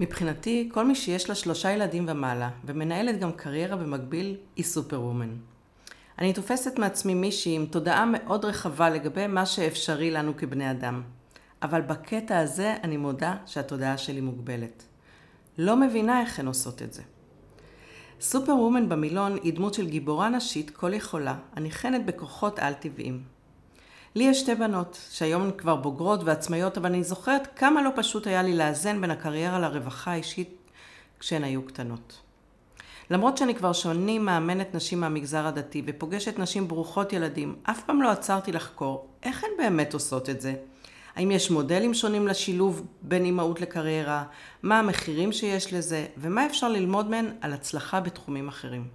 מבחינתי, כל מי שיש לה 3 ילדים ומעלה, ומנהלת גם קריירה במקביל, היא סופרוומן. אני תופסת מעצמי מישהי עם תודעה מאוד רחבה לגבי מה שאפשרי לנו כבני אדם. אבל בקטע הזה אני מודה שהתודעה שלי מוגבלת. לא מבינה איך הן עושות את זה. סופרוומן במילון היא דמות של גיבורה נשית כל יכולה, הניחנת בכוחות על טבעיים. לי יש 2 בנות, שהיום הן כבר בוגרות ועצמאיות, אבל אני זוכרת כמה לא פשוט היה לי לאזן בין הקריירה לרווחה האישית כשהן היו קטנות. למרות שאני כבר שנים מאמנת נשים מהמגזר הדתי ופוגשת נשים ברוכות ילדים, אף פעם לא עצרתי לחקור איך הן באמת עושות את זה. האם יש מודלים שונים לשילוב בין אימהות לקריירה, מה המחירים שיש לזה ומה אפשר ללמוד מהן על הצלחה בתחומים אחרים.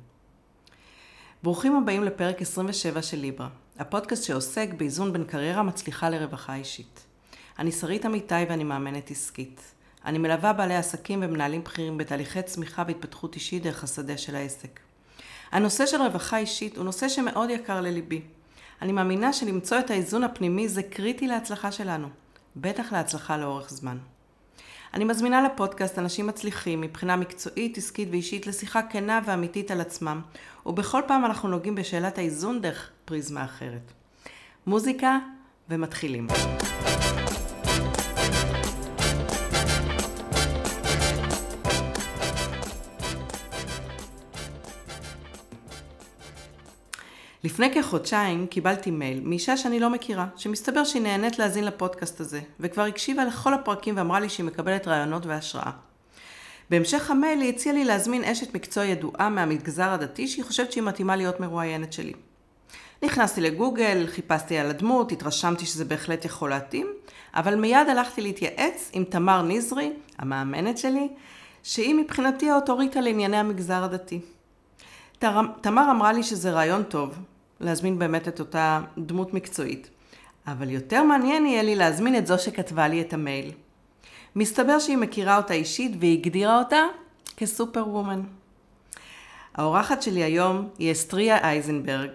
ברוכים הבאים לפרק 27 של ליברה, הפודקאסט שעוסק באיזון בין קריירה מצליחה לרווחה אישית. אני שרית אמיתי ואני מאמנת עסקית. אני מלווה בעלי עסקים ומנהלים בכירים בתהליכי צמיחה והתפתחות אישית דרך השדה של העסק. הנושא של רווחה אישית הוא נושא שמאוד יקר לליבי. אני מאמינה שלמצוא את האיזון הפנימי זה קריטי להצלחה שלנו, בטח להצלחה לאורך זמן. אני מזמינה לפודקאסט אנשים מצליחים מבחינה מקצועית, עסקית ואישית לשיחה כנה ואמיתית על עצמם, ובכל פעם אנחנו נוגעים בשאלת האיזון דרך פריזמה אחרת. מוזיקה ומתחילים. לפני כחודשיים קיבלתי מייל מאישה שאני לא מכירה, שמסתבר שהיא נהנית להזין לפודקאסט הזה, וכבר הקשיבה לכל הפרקים ואמרה לי שהיא מקבלת רעיונות והשראה. בהמשך המייל היא הציעה לי להזמין אשת מקצוע ידועה מהמגזר הדתי שהיא חושבת שהיא מתאימה להיות מרואיינת שלי. נכנסתי לגוגל, חיפשתי על הדמות, התרשמתי שזה בהחלט יכול להתאים, אבל מיד הלכתי להתייעץ עם תמר נזרי, המאמנת שלי, שהיא מבחינתי האוטוריטה לענייני המגזר הדתי. תמר אמרה לי שזה רעיון טוב, להזמין באמת את אותה דמות מקצועית. אבל יותר מעניין יהיה לי להזמין את זו שכתבה לי את המייל. מסתבר שהיא מכירה אותה אישית והגדירה אותה כסופרוומן. האורחת שלי היום היא אסטריה אייזנברג.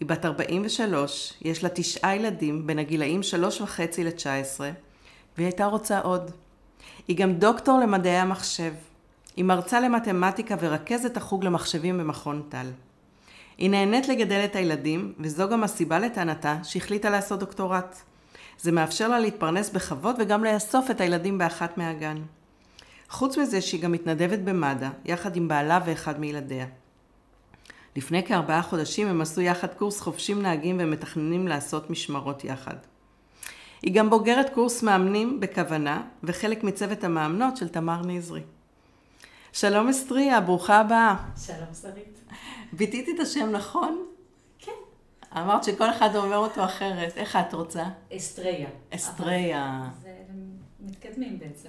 היא בת 43, יש לה 9 ילדים בין הגילאים 3.5 ל-19, והיא הייתה רוצה עוד. היא גם דוקטור למדעי המחשב. היא מרצה למתמטיקה ורכזת החוג למחשבים במכון טל. היא נהנית לגדל את הילדים, וזו גם הסיבה לטענתה שהחליטה לעשות דוקטורט. זה מאפשר לה להתפרנס בכבוד וגם לאסוף את הילדים באחת מהגן. חוץ מזה שהיא גם מתנדבת במד"א, יחד עם בעלה ואחד מילדיה. לפני כ4 חודשים הם עשו יחד קורס חופשים נהגים ומתכננים לעשות משמרות יחד. היא גם בוגרת קורס מאמנים בכוונה וחלק מצוות המאמנות של תמר נזרי. שלום אסטריה, ברוכה הבאה. שלום שרית. ביטיתי את השם נכון? כן. אמרת שכל אחד אומר אותו אחרת. איך את רוצה? אסטריה. אסטריה. זה מתקדמים בעצם.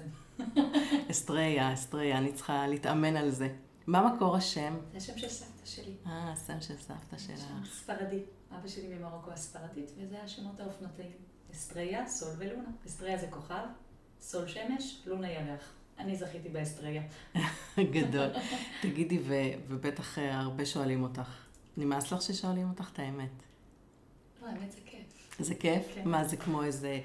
אסטריה, אסטריה, אני צריכה להתאמן על זה. מה מקור השם? זה השם של סבתא שלי. השם של סבתא שלך. שם ספרדי. אבא שלי ממרוקו הספרדית, וזה השמות האופנותיים. אסטריה, סול ולונה. אסטריה זה כוכב, סול שמש, לונה ירח. אני זכיתי באסטריה. גדול. תגידי, ובטח הרבה שואלים אותך. נמאס לך ששואלים אותך את האמת? לא, האמת זה כיף. זה כיף? מה, זה כמו איזה...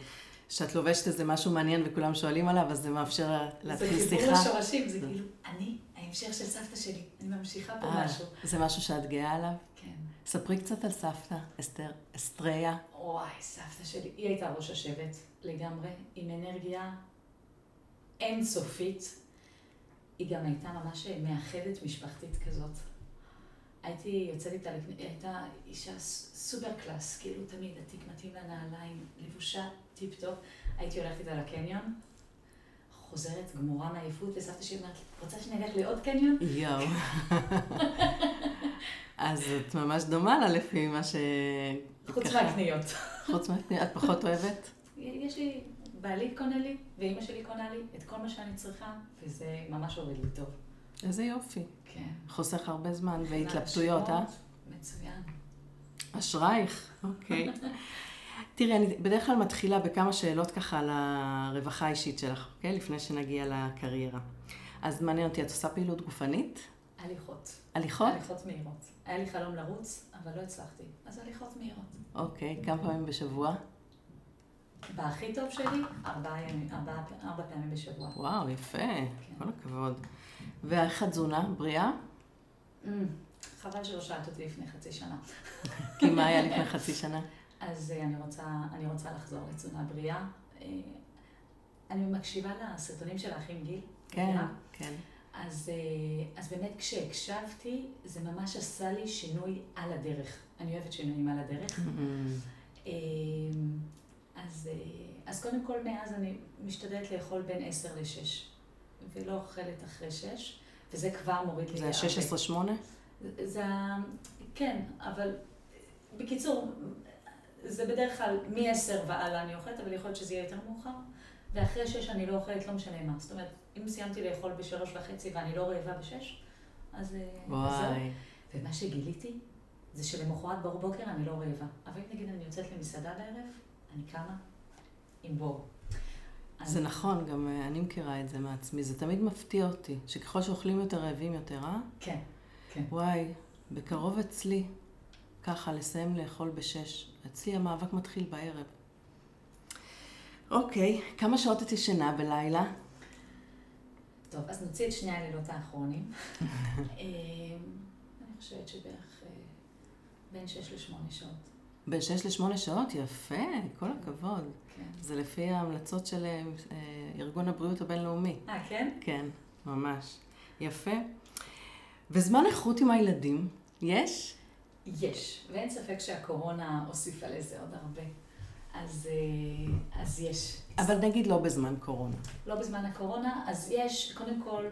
שאת לובשת איזה משהו מעניין וכולם שואלים עליו, אז זה מאפשר להתחיל שיחה? זה חיבור לשורשים, זה כאילו, אני ההמשך של סבתא שלי. אני ממשיכה פה משהו. זה משהו שאת גאה עליו? כן. ספרי קצת על סבתא, אסטריה. וואי, סבתא שלי. היא הייתה ראש השבט לגמרי, עם אנרגיה... אינסופית. היא גם הייתה ממש מאחדת משפחתית כזאת. הייתי יוצאת איתה, הייתה אישה סופר קלאס, כאילו תמיד התיק מתאים לנעליים, לבושה טיפ-טופ. הייתי הולכת איתה לקניון, חוזרת גמורה מעייפות, וסבתא שלי אומרת, רוצה שנלך לעוד קניון? יואו. אז את ממש דומה לה לפי מה ש... חוץ מהקניות. חוץ מהקניות, את פחות אוהבת? יש לי... בעלי קונה לי, ואימא שלי קונה לי את כל מה שאני צריכה, וזה ממש עובד לי טוב. איזה יופי. כן. חוסך הרבה זמן והתלבטויות, אה? מצוין. אשרייך, אוקיי. תראי, אני בדרך כלל מתחילה בכמה שאלות ככה על הרווחה האישית שלך, אוקיי? לפני שנגיע לקריירה. אז מעניין אותי, את עושה פעילות גופנית? הליכות. הליכות? הליכות מהירות. היה לי חלום לרוץ, אבל לא הצלחתי. אז הליכות מהירות. אוקיי, כמה פעמים בשבוע? בהכי טוב שלי, 4 פעמים בשבוע. וואו, יפה. כל הכבוד. ואיך התזונה, בריאה? חבל שלא שאלת אותי לפני חצי שנה. כי מה היה לפני חצי שנה? אז אני רוצה לחזור לתזונה בריאה. אני מקשיבה לסרטונים שלך עם גיל. כן, כן. אז באמת כשהקשבתי, זה ממש עשה לי שינוי על הדרך. אני אוהבת שינויים על הדרך. אז קודם כל מאז אני משתדלת לאכול בין 10 ל-6, ולא אוכלת אחרי 6, וזה כבר מוריד לי... זה 16-8? זה... כן, אבל בקיצור, זה בדרך כלל מ-10 ועלה אני אוכלת, אבל יכול להיות שזה יהיה יותר מאוחר, ואחרי 6 אני לא אוכלת, לא משנה מה. זאת אומרת, אם סיימתי לאכול ב-3.5 ואני לא רעבה ב-6, אז... וואי. ומה שגיליתי, זה שלמחרת בבוקר אני לא רעבה. אבל אם נגיד אני יוצאת למסעדה בערב, אני קמה עם בור. זה נכון, גם אני מכירה את זה מעצמי. זה תמיד מפתיע אותי, שככל שאוכלים יותר רעבים יותר, אה? כן, כן. וואי, בקרוב אצלי, ככה, לסיים לאכול ב-6. אצלי המאבק מתחיל בערב. אוקיי, כמה שעות את ישנה בלילה? טוב, אז נוציא את שני הלילות האחרונים. אני חושבת שבערך בין 6 ל-8 שעות. בין 6 ל-8 שעות? יפה, כל הכבוד. זה לפי ההמלצות של ארגון הבריאות הבינלאומי. כן? כן, ממש. יפה. וזמן איכות עם הילדים, יש? יש, ואין ספק שהקורונה הוסיפה לזה עוד הרבה. אז יש. אבל נגיד לא בזמן קורונה. לא בזמן הקורונה, אז יש, קודם כל,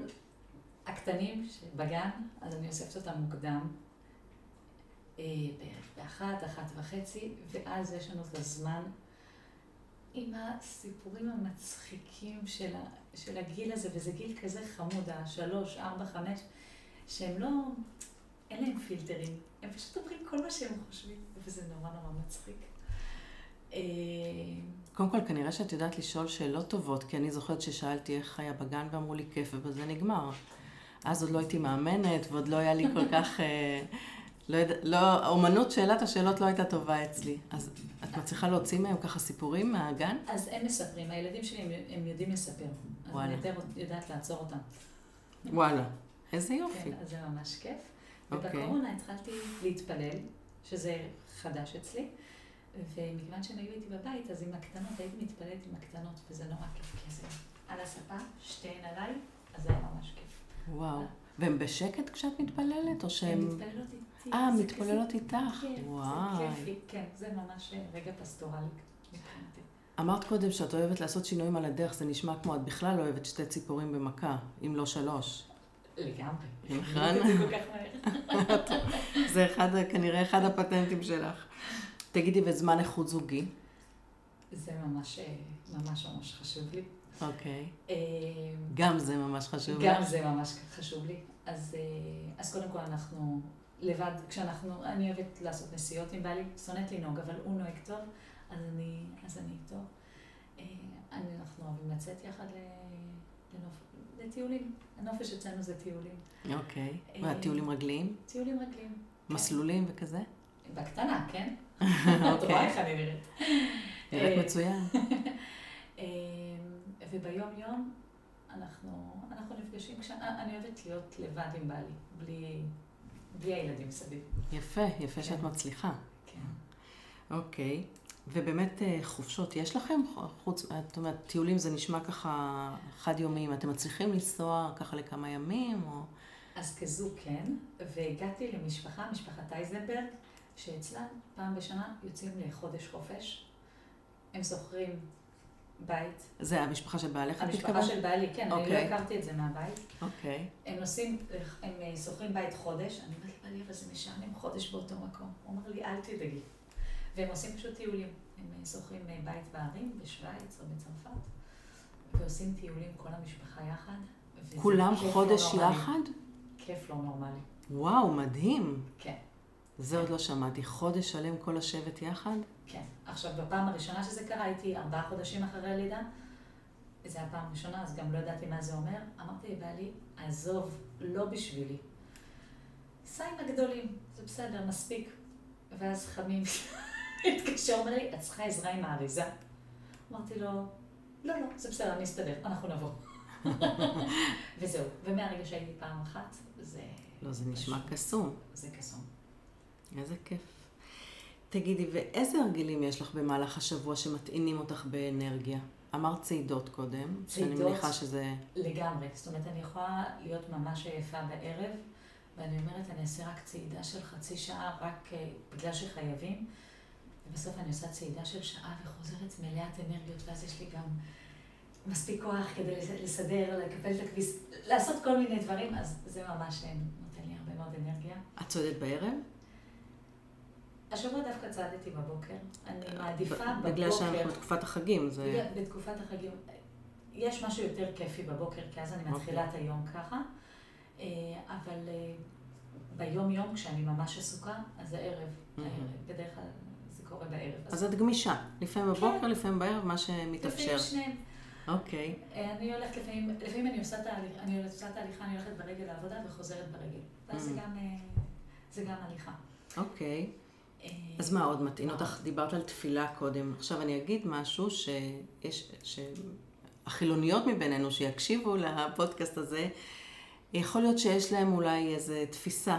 הקטנים שבגן, אז אני אוספת אותם מוקדם, בערך ב-1, 1.5, ואז יש לנו את הזמן עם הסיפורים המצחיקים של הגיל הזה, וזה גיל כזה חמוד, 3, 4, 5, שהם לא, אין להם פילטרים, הם פשוט אומרים כל מה שהם חושבים, וזה נורא נורא מצחיק. קודם כל, כנראה שאת יודעת לשאול שאלות טובות, כי אני זוכרת ששאלתי איך היה בגן ואמרו לי כיף, ובזה נגמר. אז עוד לא הייתי מאמנת, ועוד לא היה לי כל כך... האומנות שאלת השאלות לא הייתה טובה אצלי. אז את מצליחה להוציא מהם ככה סיפורים מהגן? אז הם מספרים, הילדים שלי הם יודעים לספר. אז אני יותר יודעת לעצור אותם. וואלה, איזה יופי. כן, אז זה ממש כיף. ובקורונה התחלתי להתפלל, שזה חדש אצלי. ומכיוון שהם היו איתי בבית, אז עם הקטנות, הייתי מתפלאת עם הקטנות, וזה נורא כיף כזה. על הספה, שתיהן עליי, אז זה היה ממש כיף. וואו. והם בשקט כשאת מתפללת, או שהם... הם מתפללות איתי. מתפללות איתך. וואו. זה כיפי, כן. זה ממש רגע פסטורלי. אמרת קודם שאת אוהבת לעשות שינויים על הדרך, זה נשמע כמו, את בכלל אוהבת 2 ציפורים במכה, אם לא 3. לגמרי. נכון? זה כל כך מהר. זה כנראה אחד הפטנטים שלך. תגידי, וזמן איכות זוגי? זה ממש ממש ממש חשוב לי. אוקיי. גם זה ממש חשוב לי. גם זה ממש חשוב לי. אז קודם כל אנחנו לבד, אני אוהבת לעשות נסיעות עם בעלי, שונאת לנהוג, אבל הוא נוהג טוב, אז אני איתו. אנחנו אוהבים לצאת יחד לטיולים. הנופש אצלנו זה טיולים. אוקיי. והטיולים רגליים? טיולים רגליים. מסלולים וכזה? בקטנה, כן? את רואה איך אני נראית. נראית מצוין. וביום יום אנחנו נפגשים, אני אוהבת להיות לבד עם בעלי, בלי הילדים סביב. יפה, יפה שאת מצליחה. כן. אוקיי, ובאמת חופשות יש לכם? זאת אומרת, טיולים זה נשמע ככה חד יומיים, אתם מצליחים לנסוע ככה לכמה ימים? אז כזו כן, והגעתי למשפחה, משפחת אייזנברג, שאצלן פעם בשנה יוצאים לחודש חופש, הם זוכרים בית. זה המשפחה של בעליך? המשפחה של בעלי, כן, אני לא הכרתי את זה מהבית. אוקיי. הם נוסעים, הם זוכרים בית חודש, אני אומרת לבעלי, אבל זה משענים חודש באותו מקום. הוא אומר לי, אל תדאגי. והם עושים פשוט טיולים, הם זוכרים בית בערים, בשוויץ או בצרפת, ועושים טיולים כל המשפחה יחד. כולם חודש יחד? כיף לא נורמלי. וואו, מדהים. כן. זה עוד לא שמעתי, חודש שלם כל השבט יחד? כן. עכשיו, בפעם הראשונה שזה קרה, הייתי 4 חודשים אחרי הלידה, זה היה פעם ראשונה, אז גם לא ידעתי מה זה אומר. אמרתי לבעלי, עזוב, לא בשבילי. סיים הגדולים, זה בסדר, מספיק. ואז חמים התקשר, אומר לי, את צריכה עזרה עם האריזה. אמרתי לו, לא, לא, זה בסדר, אני אסתדר, אנחנו נבוא. וזהו, ומהרגע שהייתי פעם אחת, זה... לא, זה נשמע קסום. זה קסום. איזה כיף. תגידי, ואיזה הרגלים יש לך במהלך השבוע שמטעינים אותך באנרגיה? אמרת צעידות קודם, שאני מניחה שזה... לגמרי, זאת אומרת, אני יכולה להיות ממש עייפה בערב, ואני אומרת, אני אעשה רק צעידה של חצי שעה, רק בגלל שחייבים, ובסוף אני עושה צעידה של שעה וחוזרת מלאת אנרגיות, ואז יש לי גם מספיק כוח כדי לסדר, לקפל את הכביס, לעשות כל מיני דברים, אז זה ממש נותן לי הרבה מאוד אנרגיה. את צועדת בערב? השבוע דווקא צעדתי בבוקר, אני מעדיפה בבוקר. בגלל שאנחנו בתקופת החגים, זה... בתקופת החגים, יש משהו יותר כיפי בבוקר, כי אז אני מתחילה את היום ככה, אבל ביום-יום, כשאני ממש עסוקה, אז הערב, בדרך כלל זה קורה בערב. אז את גמישה, לפעמים בבוקר, לפעמים בערב, מה שמתאפשר. לפעמים שניהם. אוקיי. אני הולכת לפעמים אני עושה את ההליכה, אני הולכת ברגל לעבודה וחוזרת ברגל. ואז זה גם הליכה. אוקיי. אז מה עוד מתאים אותך? דיברת על תפילה קודם. עכשיו אני אגיד משהו שהחילוניות מבינינו שיקשיבו לפודקאסט הזה, יכול להיות שיש להם אולי איזו תפיסה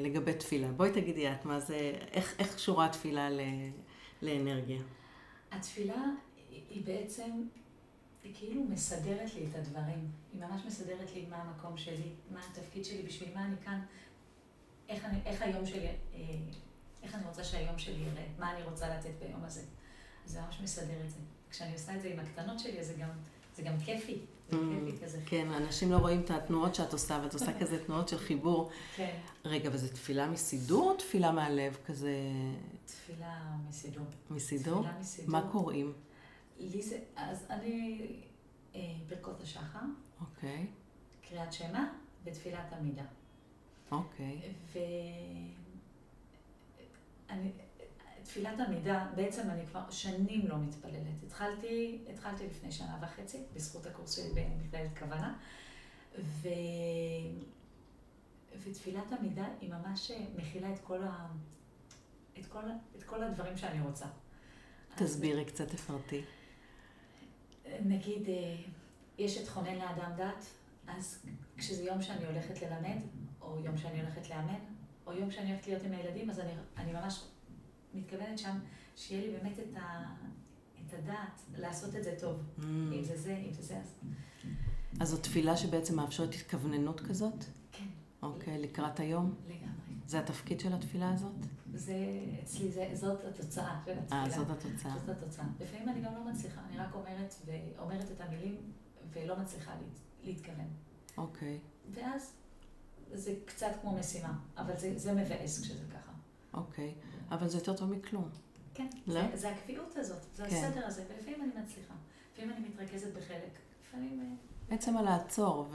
לגבי תפילה. בואי תגידי את מה זה, איך קשורה התפילה לאנרגיה? התפילה היא בעצם, היא כאילו מסדרת לי את הדברים. היא ממש מסדרת לי מה המקום שלי, מה התפקיד שלי, בשביל מה אני כאן, איך היום שלי... איך אני רוצה שהיום שלי יראה, מה אני רוצה לתת ביום הזה. זה ממש מסדר את זה. כשאני עושה את זה עם הקטנות שלי, זה גם כיפי. זה כיפי כזה. כן, אנשים לא רואים את התנועות שאת עושה, ואת עושה כזה תנועות של חיבור. כן. רגע, וזו תפילה מסידור או תפילה מהלב כזה? תפילה מסידור. מסידור? תפילה מסידור. מה קוראים? לי זה, אז אני ברכות השחר. אוקיי. קריאת שמה ותפילת עמידה. אוקיי. תפילת עמידה, בעצם אני כבר שנים לא מתפללת. התחלתי לפני שנה וחצי, בזכות הקורס שלי במכללת כוונה. ותפילת עמידה היא ממש מכילה את כל הדברים שאני רוצה. תסבירי קצת, תפרטי. נגיד, יש את חונן לאדם דת, אז כשזה יום שאני הולכת ללמד, או יום שאני הולכת לאמן, או יום שאני הולכת להיות עם הילדים, אז אני ממש מתכוונת שם שיהיה לי באמת את הדעת לעשות את זה טוב. אם זה זה, אם זה זה, אז... אז זו תפילה שבעצם מאפשרת התכווננות כזאת? כן. אוקיי, לקראת היום? לגמרי. זה התפקיד של התפילה הזאת? אצלי זאת התוצאה של התפילה. זאת התוצאה. זאת התוצאה. לפעמים אני גם לא מצליחה, אני רק אומרת את המילים ולא מצליחה להתכוון. אוקיי. ואז... זה קצת כמו משימה, אבל זה מבאס כשזה ככה. אוקיי, אבל זה יותר טוב מכלום. כן, זה הקביעות הזאת, זה הסדר הזה, ולפעמים אני מצליחה, לפעמים אני מתרכזת בחלק, לפעמים... בעצם על העצור,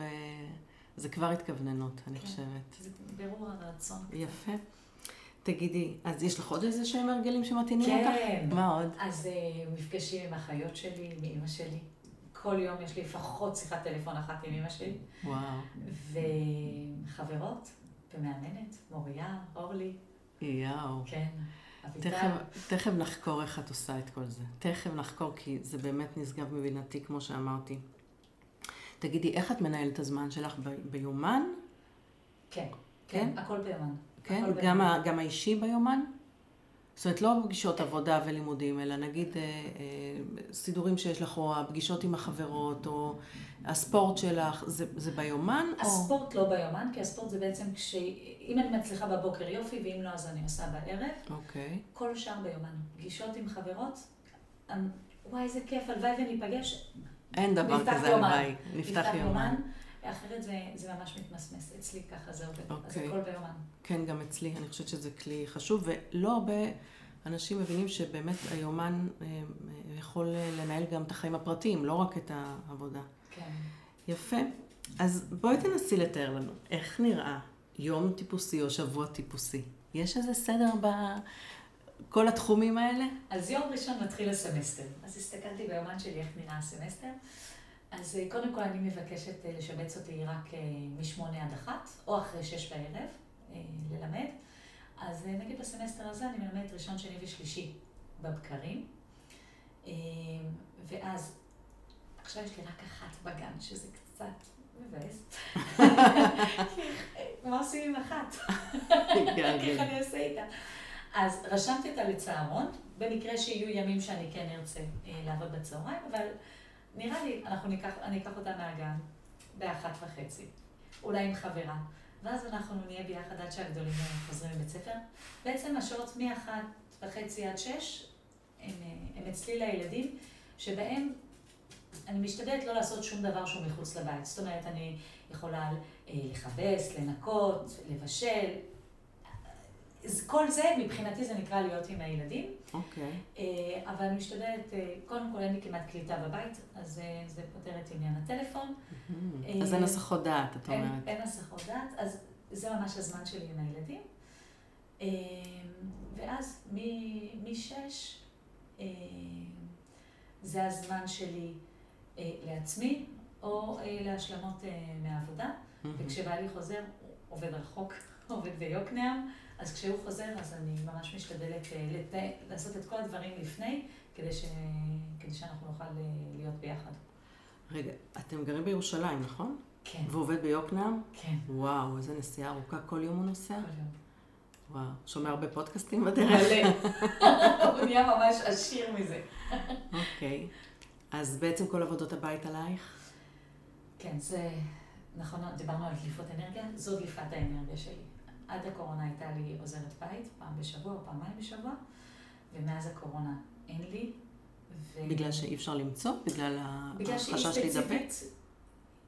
וזה כבר התכווננות, אני חושבת. זה ברור על הרצון. יפה. תגידי, אז יש לך עוד איזה שהם הרגלים שמתאימים אותך? כן. מה עוד? אז מפגשים עם אחיות שלי, עם אמא שלי. כל יום יש לי לפחות שיחת טלפון אחת עם אמא שלי. וואו. וחברות, ומאמנת, מוריה, אורלי. יאו. כן, אביטל. תכף נחקור איך את עושה את כל זה. תכף נחקור, כי זה באמת נשגב מבינתי, כמו שאמרתי. תגידי, איך את מנהלת את הזמן שלך ביומן? כן, כן, הכל ביומן. כן, גם האישי ביומן? זאת אומרת, לא פגישות עבודה ולימודים, אלא נגיד סידורים שיש לך, או הפגישות עם החברות, או הספורט שלך, זה ביומן? הספורט לא ביומן, כי הספורט זה בעצם אם אני מצליחה בבוקר יופי, ואם לא אז אני עושה בערב. אוקיי. כל שאר ביומן. פגישות עם חברות, וואי, זה כיף, הלוואי וניפגש. אין דבר כזה, הלוואי. נפתח יומן. אחרת זה ממש מתמסמס. אצלי ככה זה עובד. אז הכל ביומן. כן, גם אצלי. אני חושבת שזה כלי חשוב, ולא הרבה אנשים מבינים שבאמת היומן יכול לנהל גם את החיים הפרטיים, לא רק את העבודה. כן. יפה. אז בואי תנסי לתאר לנו. איך נראה יום טיפוסי או שבוע טיפוסי? יש איזה סדר בכל התחומים האלה? אז יום ראשון מתחיל הסמסטר. אז הסתכלתי ביומן שלי איך נראה הסמסטר. אז קודם כל אני מבקשת לשבץ אותי רק מ8 עד 1, או אחרי 18:00 ללמד. אז נגיד בסמסטר הזה אני מלמדת ראשון, שני ושלישי בבקרים. ואז, עכשיו יש לי רק אחת בגן, שזה קצת מבאס. מה עושים עם אחת? ככה אני עושה איתה. אז רשמתי אותה לצהרון, במקרה שיהיו ימים שאני כן ארצה לעבוד בצהריים, אבל נראה לי, אני אקח אותה מהגן ב-1:30, אולי עם חברה. ואז אנחנו נהיה ביחד עד שהגדולים חוזרים לבית ספר. בעצם השעות מ-1:30 עד 6 הם אצלי לילדים, שבהם אני משתדלת לא לעשות שום דבר שהוא מחוץ לבית. זאת אומרת, אני יכולה לחבס, לנקות, לבשל. כל זה, מבחינתי זה נקרא להיות עם הילדים. Okay. אבל אני משתדלת, קודם כל אין לי כמעט קליטה בבית, אז זה פותר את עניין הטלפון. אז אין הסחות דעת, את אומרת. אין הסחות דעת, אז זה ממש הזמן שלי עם הילדים. ואז מ-6, זה הזמן שלי לעצמי, או להשלמות מהעבודה. וכשבעלי חוזר, הוא עובד רחוק, עובד ביוקנעם. אז כשהוא חוזר, אז אני ממש משתדלת לעשות את כל הדברים לפני, כדי שאנחנו נוכל להיות ביחד. רגע, אתם גרים בירושלים, נכון? כן. ועובד ביוקנעם? כן. וואו, איזו נסיעה ארוכה, כל יום הוא נוסע? כל יום. וואו, שומע הרבה פודקאסטים בדרך. הוא נהיה ממש עשיר מזה. אוקיי. אז בעצם כל עבודות הבית עלייך? כן, זה נכון, דיברנו על דליפות אנרגיה, זו דליפת האנרגיה שלי. עד הקורונה הייתה לי עוזרת בית, פעם בשבוע או פעמיים בשבוע, ומאז הקורונה אין לי. בגלל שאי אפשר למצוא? בגלל החשש להידבק?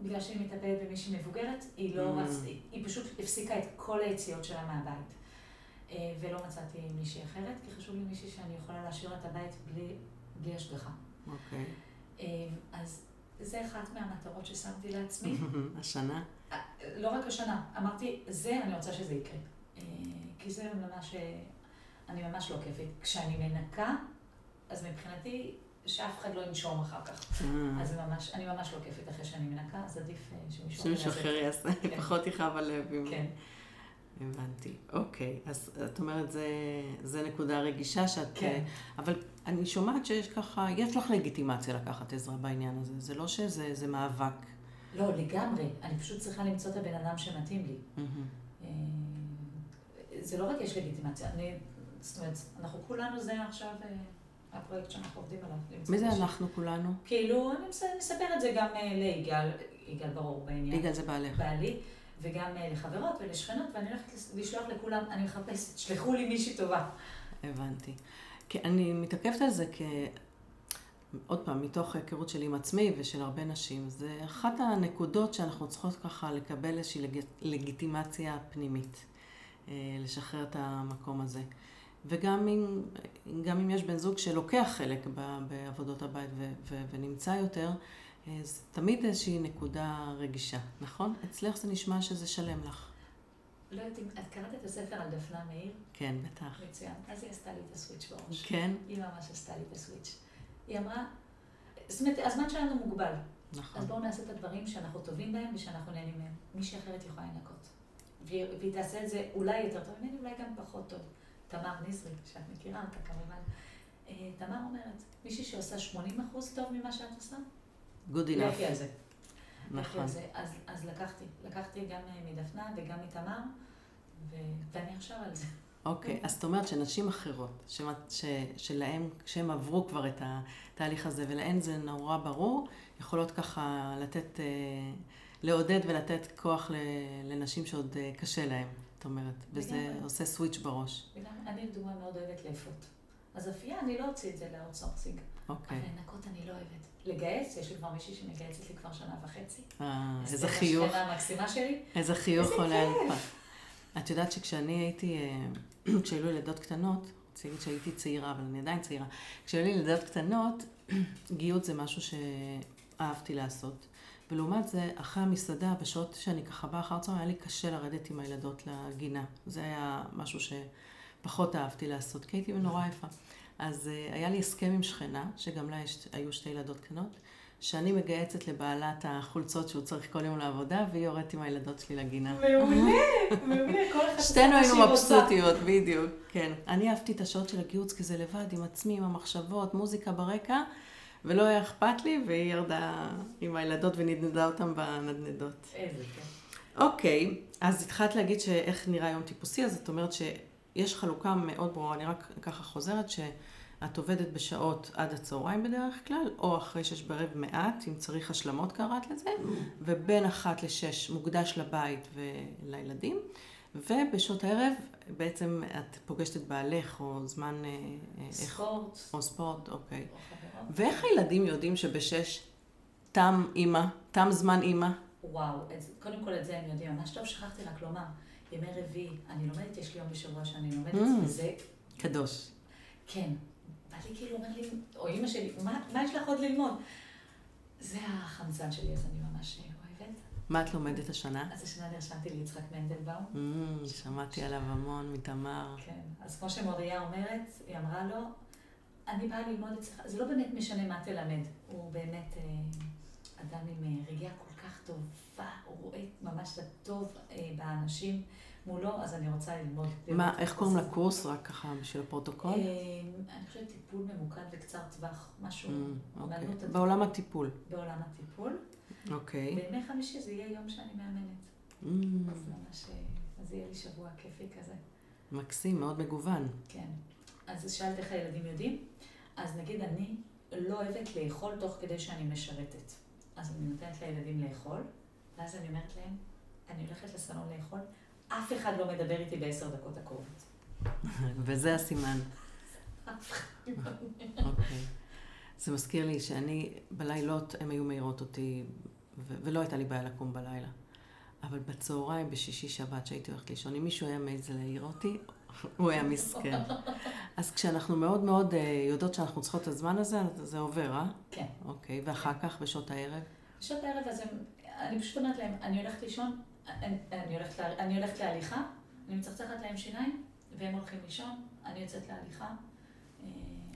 בגלל שהיא מתאבדת במישהי מבוגרת, היא פשוט הפסיקה את כל היציאות שלה מהבית. ולא מצאתי מישהי אחרת, כי חשוב לי מישהי שאני יכולה להשאיר את הבית בלי השגחה. אוקיי. אז זה אחת מהמטרות ששמתי לעצמי. השנה? לא רק השנה, אמרתי, זה אני רוצה שזה יקרה. כי זה ממש, אני ממש לא כיפית. כשאני מנקה, אז מבחינתי שאף אחד לא ינשום אחר כך. אז אני ממש לא כיפית אחרי שאני מנקה, אז עדיף שמישהו אחר יעשה, פחות יכאב הלב. כן. הבנתי, אוקיי. אז את אומרת, זה נקודה רגישה שאת... כן. אבל אני שומעת שיש ככה, יש לך לגיטימציה לקחת עזרה בעניין הזה. זה לא שזה מאבק. לא, לגמרי. אני פשוט צריכה למצוא את הבן אדם שמתאים לי. זה לא רק יש לגיטימציה. זאת אומרת, אנחנו כולנו, זה עכשיו הפרויקט שאנחנו עובדים עליו. מי זה אנחנו כולנו? כאילו, אני מספר את זה גם ליגאל, יגאל ברור בעניין. יגאל זה בעלך. בעלי. וגם לחברות ולשכנות, ואני הולכת לשלוח לכולם, אני מחפשת, שלחו לי מישהי טובה. הבנתי. כי אני מתעכבת על זה עוד פעם, מתוך היכרות שלי עם עצמי ושל הרבה נשים, זה אחת הנקודות שאנחנו צריכות ככה לקבל איזושהי לגיטימציה פנימית, לשחרר את המקום הזה. וגם אם יש בן זוג שלוקח חלק בעבודות הבית ונמצא יותר, אז תמיד איזושהי נקודה רגישה, נכון? אצלך זה נשמע שזה שלם לך. לא יודעת, את קראת את הספר על דפנה מאיר? כן, בטח. מצוין. אז היא עשתה לי את הסוויץ' בראש. כן? היא ממש עשתה לי את הסוויץ'. היא אמרה, זאת אומרת, הזמן שלנו מוגבל. נכון. אז בואו נעשה את הדברים שאנחנו טובים בהם ושאנחנו נהנים מהם. מישהי אחרת יכולה לנקות. והיא תעשה את זה אולי יותר טוב, ממני אולי גם פחות טוב. תמר נזרי, שאת מכירה אותה כמובן. תמר אומרת, מישהי שעושה 80% טוב ממה שאת עושה? Good enough. לכי על זה. נכון. אז לקחתי גם מדפנה וגם מתמר, ואני עכשיו על זה. אוקיי, אז זאת אומרת שנשים אחרות, שלהם, כשהם עברו כבר את התהליך הזה, ולהן זה נורא ברור, יכולות ככה לתת, לעודד ולתת כוח לנשים שעוד קשה להם, זאת אומרת, וזה עושה סוויץ' בראש. אני לדוגמה מאוד אוהבת לאפות. אז אפייה, אני לא הוציא את זה לאוטסורסינג. אוקיי. אבל לנקות אני לא אוהבת. לגייס, יש לי כבר מישהי שמגייסת לי כבר 1.5 שנים. איזה חיוך. השכנה המקסימה שלי. איזה חיוך עולה לך. את יודעת כשהיו לי ילדות קטנות, רוצה להגיד שהייתי צעירה, אבל אני עדיין צעירה, כשהיו לי ילדות קטנות, גיהות זה משהו שאהבתי לעשות. ולעומת זה, אחרי המסעדה, בשעות שאני ככה באה אחר צהריים, היה לי קשה לרדת עם הילדות לגינה. זה היה משהו פחות אהבתי לעשות, כי הייתי נורא יפה. אז היה לי הסכם עם שכנה, שגם לה היו 2 ילדות קטנות, שאני מגייצת לבעלת החולצות שהוא צריך כל יום לעבודה, והיא יורדת עם הילדות שלי לגינה. מעולה, מעולה, כל אחד. שתינו היינו מבסוטיות, בדיוק, כן. אני אהבתי את השעות של הגיוץ, כי זה לבד, עם עצמי, עם המחשבות, מוזיקה ברקע, ולא היה אכפת לי, והיא ירדה עם הילדות ונדנדה אותם בנדנדות. איזה כן. אוקיי, אז התחלת להגיד שאיך נראה יום טיפוסי, אז את אומרת שיש חלוקה מאוד ברורה, אני רק ככה חוזרת, שאת עובדת בשעות עד הצהריים בדרך כלל, או אחרי 18:15 מעט, אם צריך השלמות קראת לזה, ובין 13:00 ל-18:00 מוקדש לבית ולילדים, ובשעות הערב בעצם את פוגשת את בעלך או זמן... ספורט. או ספורט, אוקיי. ואיך הילדים יודעים שב-18:00 תם אימא, תם זמן אימא? וואו, קודם כל את זה הם יודעים. ממש טוב, שכחתי רק לומר, ימי רביעי, אני לומדת, יש לי יום בשבוע שאני לומדת, וזה... קדוש. כן. בעלי כאילו אומר לי, או אימא שלי, מה יש לך עוד ללמוד? זה החמצן שלי, אז אני ממש... מה את לומדת השנה? אז השנה נרשמתי ליצחק מנדלבאום. שמעתי עליו המון, מתמר. כן, אז כמו שמוריה אומרת, היא אמרה לו, אני באה ללמוד אצלך, זה לא באמת משנה מה תלמד, הוא באמת אדם עם רגיעה כל כך טובה, הוא רואה ממש טוב באנשים מולו, אז אני רוצה ללמוד. מה, איך קוראים לקורס רק ככה בשביל הפרוטוקול? אני חושבת טיפול ממוקד וקצר טווח, משהו. בעולם הטיפול. בעולם הטיפול. אוקיי. בימי חמישי זה יהיה יום שאני מאמנת. אז ממש, אז יהיה לי שבוע כיפי כזה. מקסים, מאוד מגוון. כן. אז שאלת איך הילדים יודעים? אז נגיד, אני לא אוהבת לאכול תוך כדי שאני משרתת. אז אני נותנת לילדים לאכול, ואז אני אומרת להם, אני הולכת לסלון לאכול, אף אחד לא מדבר איתי 10 דקות הקרובות. וזה הסימן. אוקיי. זה מזכיר לי שאני, בלילות הם היו מהירות אותי, ולא הייתה לי בעיה לקום בלילה. אבל בצהריים, בשישי שבת שהייתי הולכת לישון, אם מישהו היה מעז להעיר אותי, הוא היה מסכן. אז כשאנחנו מאוד מאוד יודעות שאנחנו צריכות את הזמן הזה, זה עובר, אה? כן. אוקיי, ואחר כך בשעות הערב? בשעות הערב, אז אני פשוט אומרת להם, אני הולכת לישון, אני הולכת להליכה, אני מצחצחת להם שיניים, והם הולכים לישון, אני יוצאת להליכה.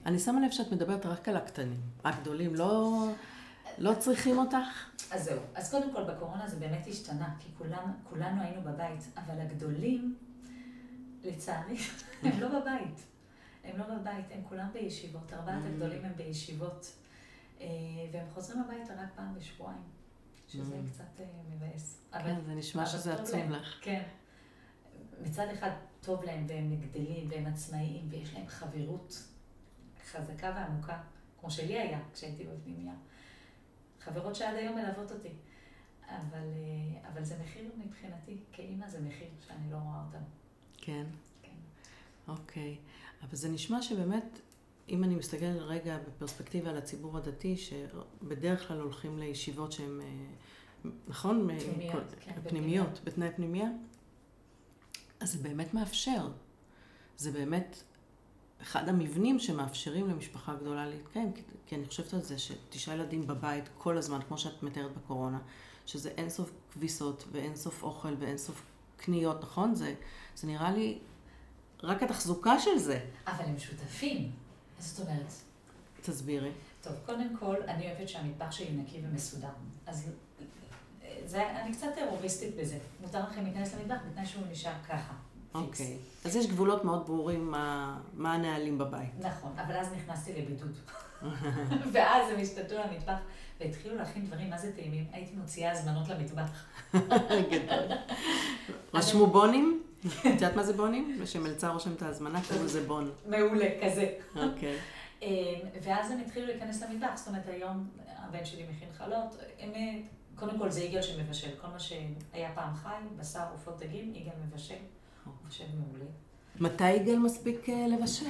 אני שמה לב שאת מדברת רק על הקטנים, הגדולים לא צריכים אותך. אז זהו, אז קודם כל בקורונה זה באמת השתנה, כי כולנו היינו בבית, אבל הגדולים, לצערי, הם לא בבית. הם לא בבית, הם כולם בישיבות, 4 הגדולים הם בישיבות, והם חוזרים הביתה רק פעם בשבועיים, שזה קצת מבאס. כן, זה נשמע שזה עצום לך. כן. מצד אחד טוב להם, והם נגדלים, והם עצמאיים, ויש להם חברות חזקה ועמוקה, כמו שלי היה כשהייתי בפנימיה. חברות שעד היום מלוות אותי, אבל זה מחיר מבחינתי, כאמא זה מחיר שאני לא רואה אותם. כן? כן. אוקיי. אבל זה נשמע שבאמת, אם אני מסתכלת רגע בפרספקטיבה על הציבור הדתי, שבדרך כלל הולכים לישיבות שהן, נכון? פנימיות, כן. פנימיות, בתנאי פנימיה. אז זה באמת מאפשר. זה באמת... אחד המבנים שמאפשרים למשפחה גדולה להתקיים, כי אני חושבת על זה ש9 ילדים בבית כל הזמן, כמו שאת מתארת בקורונה, שזה אין סוף כביסות ואין סוף אוכל ואין סוף קניות, נכון? זה נראה לי רק התחזוקה של זה. אבל הם שותפים. זאת אומרת... תסבירי. טוב, קודם כל, אני אוהבת שהמטבח שלי נקי ומסודר. אז אני קצת טרוריסטית בזה. מותר לכם להיכנס למטבח בתנאי שהוא נשאר ככה. אוקיי, אז יש גבולות מאוד ברורים מה הנהלים בבית. נכון, אבל אז נכנסתי לבידוד. ואז הם השתתו למטבח והתחילו להכין דברים, מה זה טעימים? הייתי מוציאה הזמנות למטבח. גדול. רשמו בונים? את יודעת מה זה בונים? ושמלצר רושם את ההזמנה, כאילו זה בון. מעולה, כזה. אוקיי. ואז הם התחילו להיכנס למטבח, זאת אומרת היום הבן שלי מכין חלות, קודם כל זה עיגל שמבשל, כל מה שהיה פעם חי, בשר, עופות, דגים, עיגל מבשל. מבשל מעולה. מתי עיגל מספיק לבשל?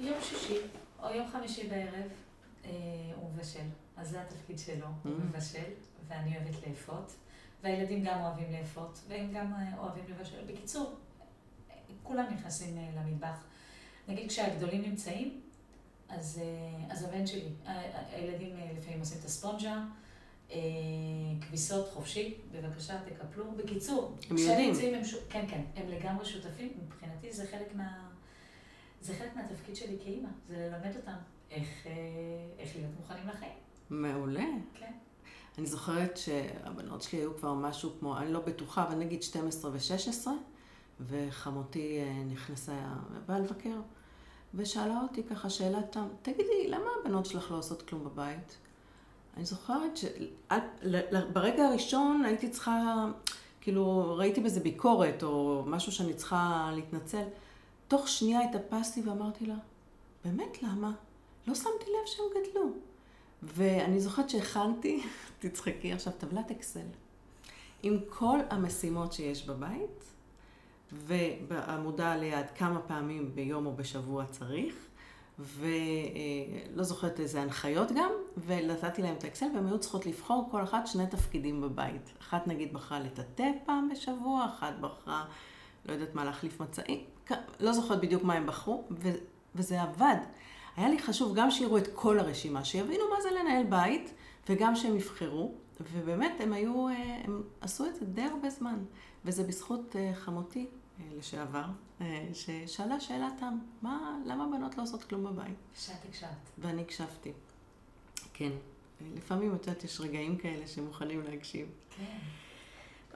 יום שישי או יום חמישי בערב הוא מבשל. אז זה התפקיד שלו, הוא מבשל, ואני אוהבת לאפות, והילדים גם אוהבים לאפות, והם גם אוהבים לבשל. בקיצור, כולם נכנסים למטבח. נגיד כשהגדולים נמצאים, אז הבן שלי, הילדים לפעמים עושים את הספונג'ה, כביסות חופשי, בבקשה תקפלו. בקיצור, הם יודעים. כן, כן, הם לגמרי שותפים. מבחינתי זה חלק מהתפקיד שלי כאימא, זה ללמד אותם איך להיות מוכנים לחיים. מעולה. כן. אני זוכרת שהבנות שלי היו כבר משהו כמו, אני לא בטוחה, אבל נגיד 12 ו-16, וחמותי נכנסה לבקר, ושאלה אותי ככה שאלה תם, תגידי, למה הבנות שלך לא עושות כלום בבית? אני זוכרת שברגע הראשון הייתי צריכה, כאילו ראיתי בזה ביקורת או משהו שאני צריכה להתנצל. תוך שנייה התאפסתי ואמרתי לה, באמת למה? לא שמתי לב שהם גדלו. ואני זוכרת שהכנתי, תצחקי עכשיו, טבלת אקסל. עם כל המשימות שיש בבית, ועמודה ליד כמה פעמים ביום או בשבוע צריך, ולא זוכרת איזה הנחיות גם, ולתתי להם את האקסל, והן היו צריכות לבחור כל אחת שני תפקידים בבית. אחת נגיד בחרה לטאטא פעם בשבוע, אחת בחרה, לא יודעת מה, להחליף מצעים, לא זוכרת בדיוק מה הם בחרו, וזה עבד. היה לי חשוב גם שיראו את כל הרשימה, שיבינו מה זה לנהל בית, וגם שהם יבחרו, ובאמת הם עשו את זה די הרבה זמן, וזה בזכות חמותי לשעבר, ששאלה שאלה תם, למה בנות לא עושות כלום בבית? שאת הקשבת. ואני הקשבתי, כן. לפעמים יודעת, יש רגעים כאלה שמוכנים להקשיב. כן.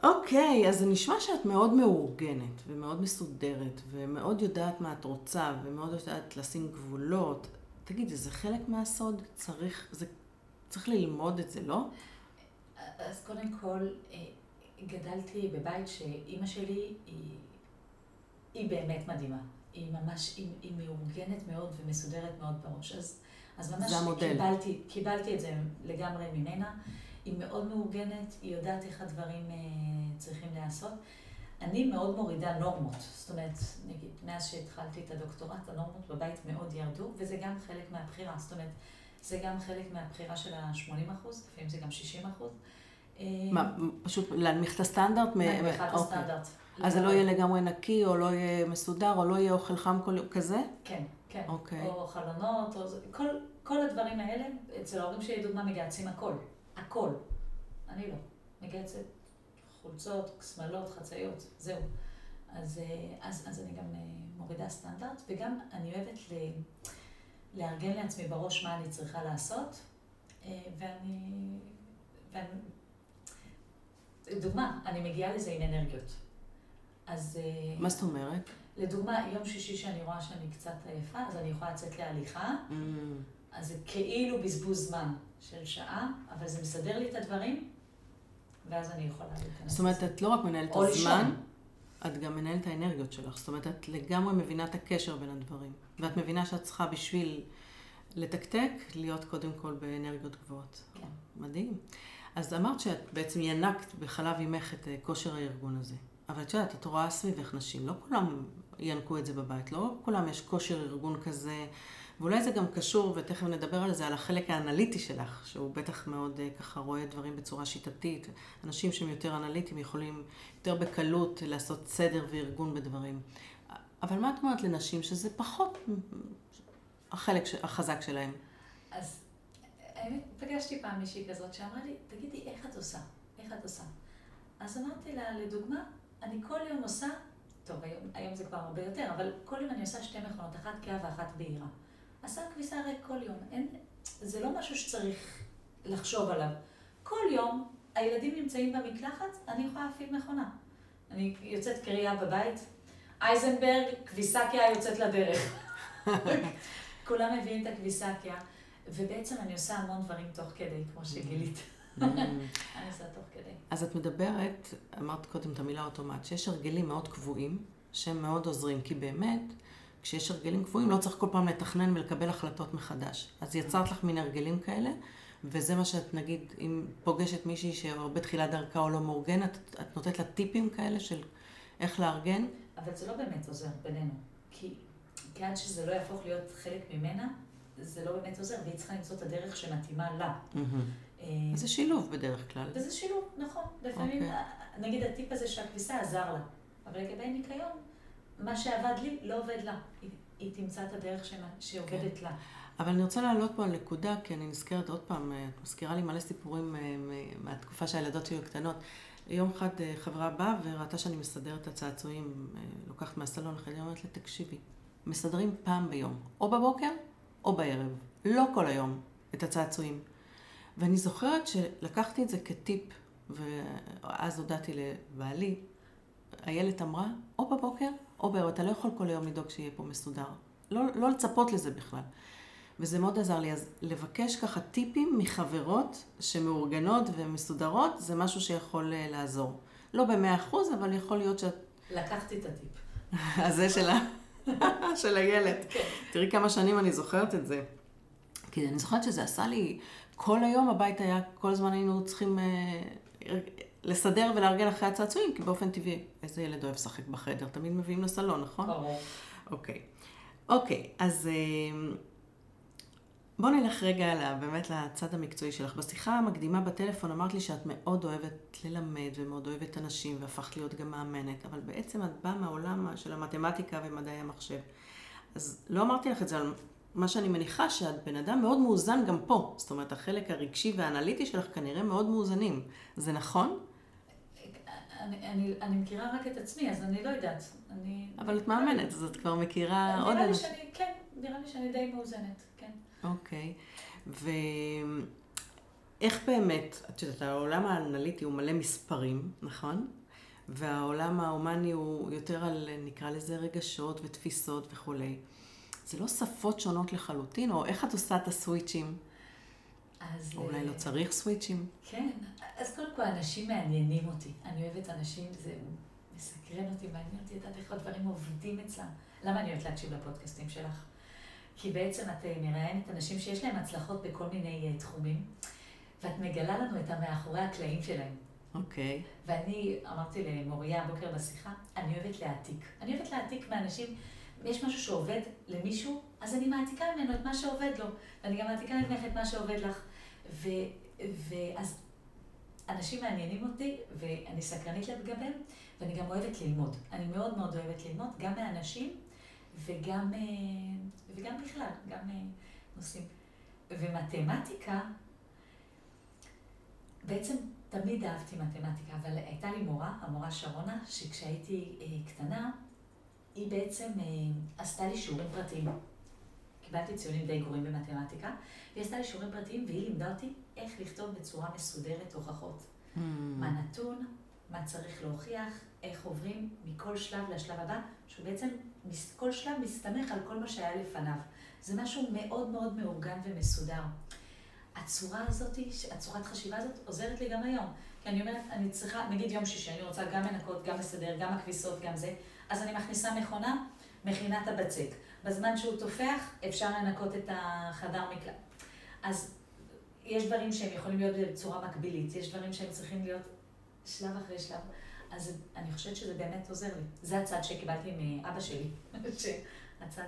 אוקיי, אז זה נשמע שאת מאוד מאורגנת ומאוד מסודרת ומאוד יודעת מה את רוצה ומאוד יודעת לשים גבולות. תגידי, זה חלק מהסוד? צריך ללמוד את זה, לא? אז קודם כל, גדלתי בבית שאימא שלי היא באמת מדהימה. היא ממש, היא מאורגנת מאוד ומסודרת מאוד בראש. אז ממש קיבלתי את זה לגמרי ממנה. היא מאוד מאורגנת, היא יודעת איך הדברים צריכים לעשות. אני מאוד מורידה נורמות, זאת אומרת, נגיד, מאז שהתחלתי את הדוקטורט, הנורמות בבית מאוד ירדו, וזה גם חלק מהבחירה, זאת אומרת, זה גם חלק מהבחירה של ה-80%, לפעמים זה גם 60%. מה, פשוט להנמיך את הסטנדרט? להנמיך את הסטנדרט. אז זה לא יהיה לגמרי נקי, או לא יהיה מסודר, או לא יהיה אוכל חם כזה? כן, כן. או חלונות, כל הדברים האלה, אצל ההורים שלי דוגמה מגייסים הכל. הכל. אני לא. מגייסת חולצות, שמלות, חצאיות, זהו. אז אני גם מורידה סטנדרט, וגם אני אוהבת לארגן לעצמי בראש מה אני צריכה לעשות, דוגמה, אני מגיעה לזה עם אנרגיות. מה זאת אומרת? לדוגמה, יום שישי שאני רואה שאני קצת עייפה, אז אני יכולה לצאת להליכה, אז זה כאילו בזבוז זמן של שעה, אבל זה מסדר לי את הדברים, ואז אני יכולה להיכנס. זאת אומרת, את לא רק מנהלת הזמן, את גם מנהלת האנרגיות שלך. זאת אומרת, את לגמרי מבינה את הקשר בין הדברים. ואת מבינה שאת צריכה בשביל לתקתק, להיות קודם כל באנרגיות גבוהות. כן. מדהים. אז אמרת שאת בעצם ינקת בחלב אימך את כושר הארגון הזה. אבל את יודעת, את רואה סביבך נשים, לא כולם ינקו את זה בבית, לא כולם יש כושר ארגון כזה, ואולי זה גם קשור, ותכף נדבר על זה, על החלק האנליטי שלך, שהוא בטח מאוד ככה רואה דברים בצורה שיטתית. אנשים שהם יותר אנליטיים יכולים יותר בקלות לעשות סדר וארגון בדברים. אבל מה את אומרת לנשים שזה פחות החלק החזק שלהם? אז פגשתי פעם מישהי כזאת שאמרה לי, תגידי, איך את עושה? איך את עושה? אז אמרתי לה, לדוגמה, אני כל יום עושה, טוב, היום זה כבר הרבה יותר, אבל כל יום אני עושה שתי מכונות, אחת קאה ואחת בהירה. עשה כביסה הרי כל יום, זה לא משהו שצריך לחשוב עליו. כל יום הילדים נמצאים במקלחת, אני יכולה להפעיל מכונה. אני יוצאת קריאה בבית, אייזנברג, כביסה קאה יוצאת לדרך. כולם מביאים את הכביסה קאה, ובעצם אני עושה המון דברים תוך כדי, כמו שגילית. אני עושה תוך כדי. אז את מדברת, אמרת קודם את המילה אוטומט, שיש הרגלים מאוד קבועים, שהם מאוד עוזרים, כי באמת, כשיש הרגלים קבועים, לא צריך כל פעם לתכנן ולקבל החלטות מחדש. אז יצרת לך מין הרגלים כאלה, וזה מה שאת נגיד, אם פוגשת מישהי שבתחילת דרכה או לא מאורגנת, את נותנת לה טיפים כאלה של איך לארגן. אבל זה לא באמת עוזר בינינו, כי עד שזה לא יהפוך להיות חלק ממנה, זה לא באמת עוזר, והיא צריכה למצוא את הדרך שמתאימה לה. זה שילוב בדרך כלל. וזה שילוב, נכון. לפעמים, נגיד הטיפ הזה שהכביסה עזר לה, אבל לגבי ניקיון, מה שעבד לי לא עובד לה. היא תמצא את הדרך שעובדת לה. אבל אני רוצה להעלות פה על נקודה, כי אני נזכרת עוד פעם, את מזכירה לי מלא סיפורים מהתקופה שהילדות שלי קטנות. יום אחד חברה באה וראתה שאני מסדרת את הצעצועים, לוקחת מהסלון, אחרי יום אמרת לה, תקשיבי, מסדרים פעם ביום, או בבוקר או בערב, לא כל היום, את הצעצועים. ואני זוכרת שלקחתי את זה כטיפ, ואז הודעתי לבעלי, הילד אמרה, או בבוקר או בערב, אתה לא יכול כל היום לדאוג שיהיה פה מסודר. לא לצפות לזה בכלל. וזה מאוד עזר לי, אז לבקש ככה טיפים מחברות שמאורגנות ומסודרות, זה משהו שיכול לעזור. לא ב-100%, אבל יכול להיות שאת... לקחתי את הטיפ. אז זה של הילד. תראי כמה שנים אני זוכרת את זה. כי אני זוכרת שזה עשה לי... כל היום הבית היה, כל הזמן היינו צריכים לסדר ולארגן אחרי הצעצועים, כי באופן טבעי, איזה ילד אוהב לשחק בחדר, תמיד מביאים לסלון, נכון? ברור. אוקיי. אוקיי, אז... בוא נלך רגע באמת לצד המקצועי שלך. בשיחה המקדימה בטלפון אמרת לי שאת מאוד אוהבת ללמד ומאוד אוהבת אנשים והפכת להיות גם מאמנת, אבל בעצם את באה מהעולם של המתמטיקה ומדעי המחשב. אז לא אמרתי לך את זה, אבל מה שאני מניחה שאת בן אדם מאוד מאוזן גם פה. זאת אומרת, החלק הרגשי והאנליטי שלך כנראה מאוד מאוזנים. זה נכון? אני מכירה רק את עצמי, אז אני לא יודעת. אבל את מאמנת, אז את כבר מכירה עוד אנשים. כן, נראה לי שאני די מאוזנת, כן. אוקיי, ואיך באמת, את יודעת, העולם האנליטי הוא מלא מספרים, נכון? והעולם האומני הוא יותר על, נקרא לזה, רגשות ותפיסות וכו'. זה לא שפות שונות לחלוטין, או איך את עושה את הסוויצ'ים? אז... או אולי לא צריך סוויצ'ים? כן, אז קודם כל אנשים מעניינים אותי. אני אוהבת אנשים, זה מסקרן אותי, מעניין אותי, את יודעת איך הדברים עובדים אצלם. למה אני אוהבת להקשיב לפודקאסטים שלך? כי בעצם את מראיינת אנשים שיש להם הצלחות בכל מיני תחומים, ואת מגלה לנו את המאחורי הקלעים שלהם. אוקיי. ואני אמרתי למוריה הבוקר בשיחה, אני אוהבת להעתיק. אני אוהבת להעתיק מאנשים, יש משהו שעובד למישהו, אז אני מעתיקה ממנו את מה שעובד לו, ואני גם מעתיקה ממך את מה שעובד לך. ואז אנשים מעניינים אותי, ואני סקרנית לגביהם, ואני גם אוהבת ללמוד. אני מאוד מאוד אוהבת ללמוד, גם מאנשים, וגם בכלל, גם נושאים. ומתמטיקה, בעצם תמיד אהבתי מתמטיקה, אבל הייתה לי מורה, המורה שרונה, שכשהייתי קטנה, היא בעצם עשתה לי שיעורים פרטיים. קיבלתי ציונים די גרועים במתמטיקה, והיא עשתה לי שיעורים פרטיים, והיא לימדה אותי איך לכתוב בצורה מסודרת הוכחות. מה נתון, מה צריך להוכיח, איך עוברים מכל שלב לשלב הבא, שהוא בעצם כל שלב מסתמך על כל מה שהיה לפניו. זה משהו מאוד מאוד מאורגן ומסודר. הצורה הזאת, הצורת חשיבה הזאת עוזרת לי גם היום. כי אני אומרת, אני צריכה, נגיד יום שישי, אני רוצה גם לנקות, גם לסדר, גם הכביסות, גם זה. אז אני מכניסה מכונה, מכינה את הבצק. בזמן שהוא תופח, אפשר לנקות את החדר מקלט. אז יש דברים שהם יכולים להיות בצורה מקבילית, יש דברים שהם צריכים להיות שלב אחרי שלב. אז אני חושבת שזה באמת עוזר לי. זה הצד שקיבלתי מאבא שלי, הצד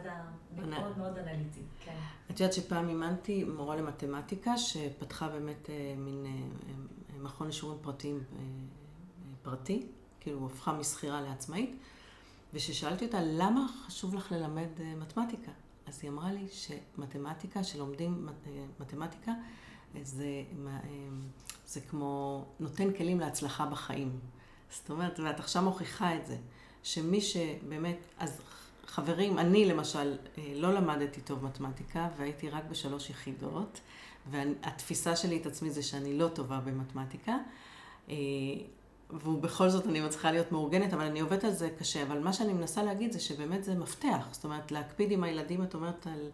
המאוד מאוד אנליטי. את יודעת שפעם אימנתי מורה למתמטיקה, שפתחה באמת מין מכון לשיעורים פרטיים פרטי, כאילו הוא הפכה מסחירה לעצמאית, וששאלתי אותה, למה חשוב לך ללמד מתמטיקה? אז היא אמרה לי שמתמטיקה, שלומדים מתמטיקה, זה כמו נותן כלים להצלחה בחיים. זאת אומרת, ואת עכשיו מוכיחה את זה, שמי שבאמת, אז חברים, אני למשל לא למדתי טוב מתמטיקה, והייתי רק ב3 יחידות, והתפיסה שלי את עצמי זה שאני לא טובה במתמטיקה, ובכל זאת אני מצליחה להיות מאורגנת, אבל אני עובדת על זה קשה, אבל מה שאני מנסה להגיד זה שבאמת זה מפתח, זאת אומרת, להקפיד עם הילדים, את אומרת, על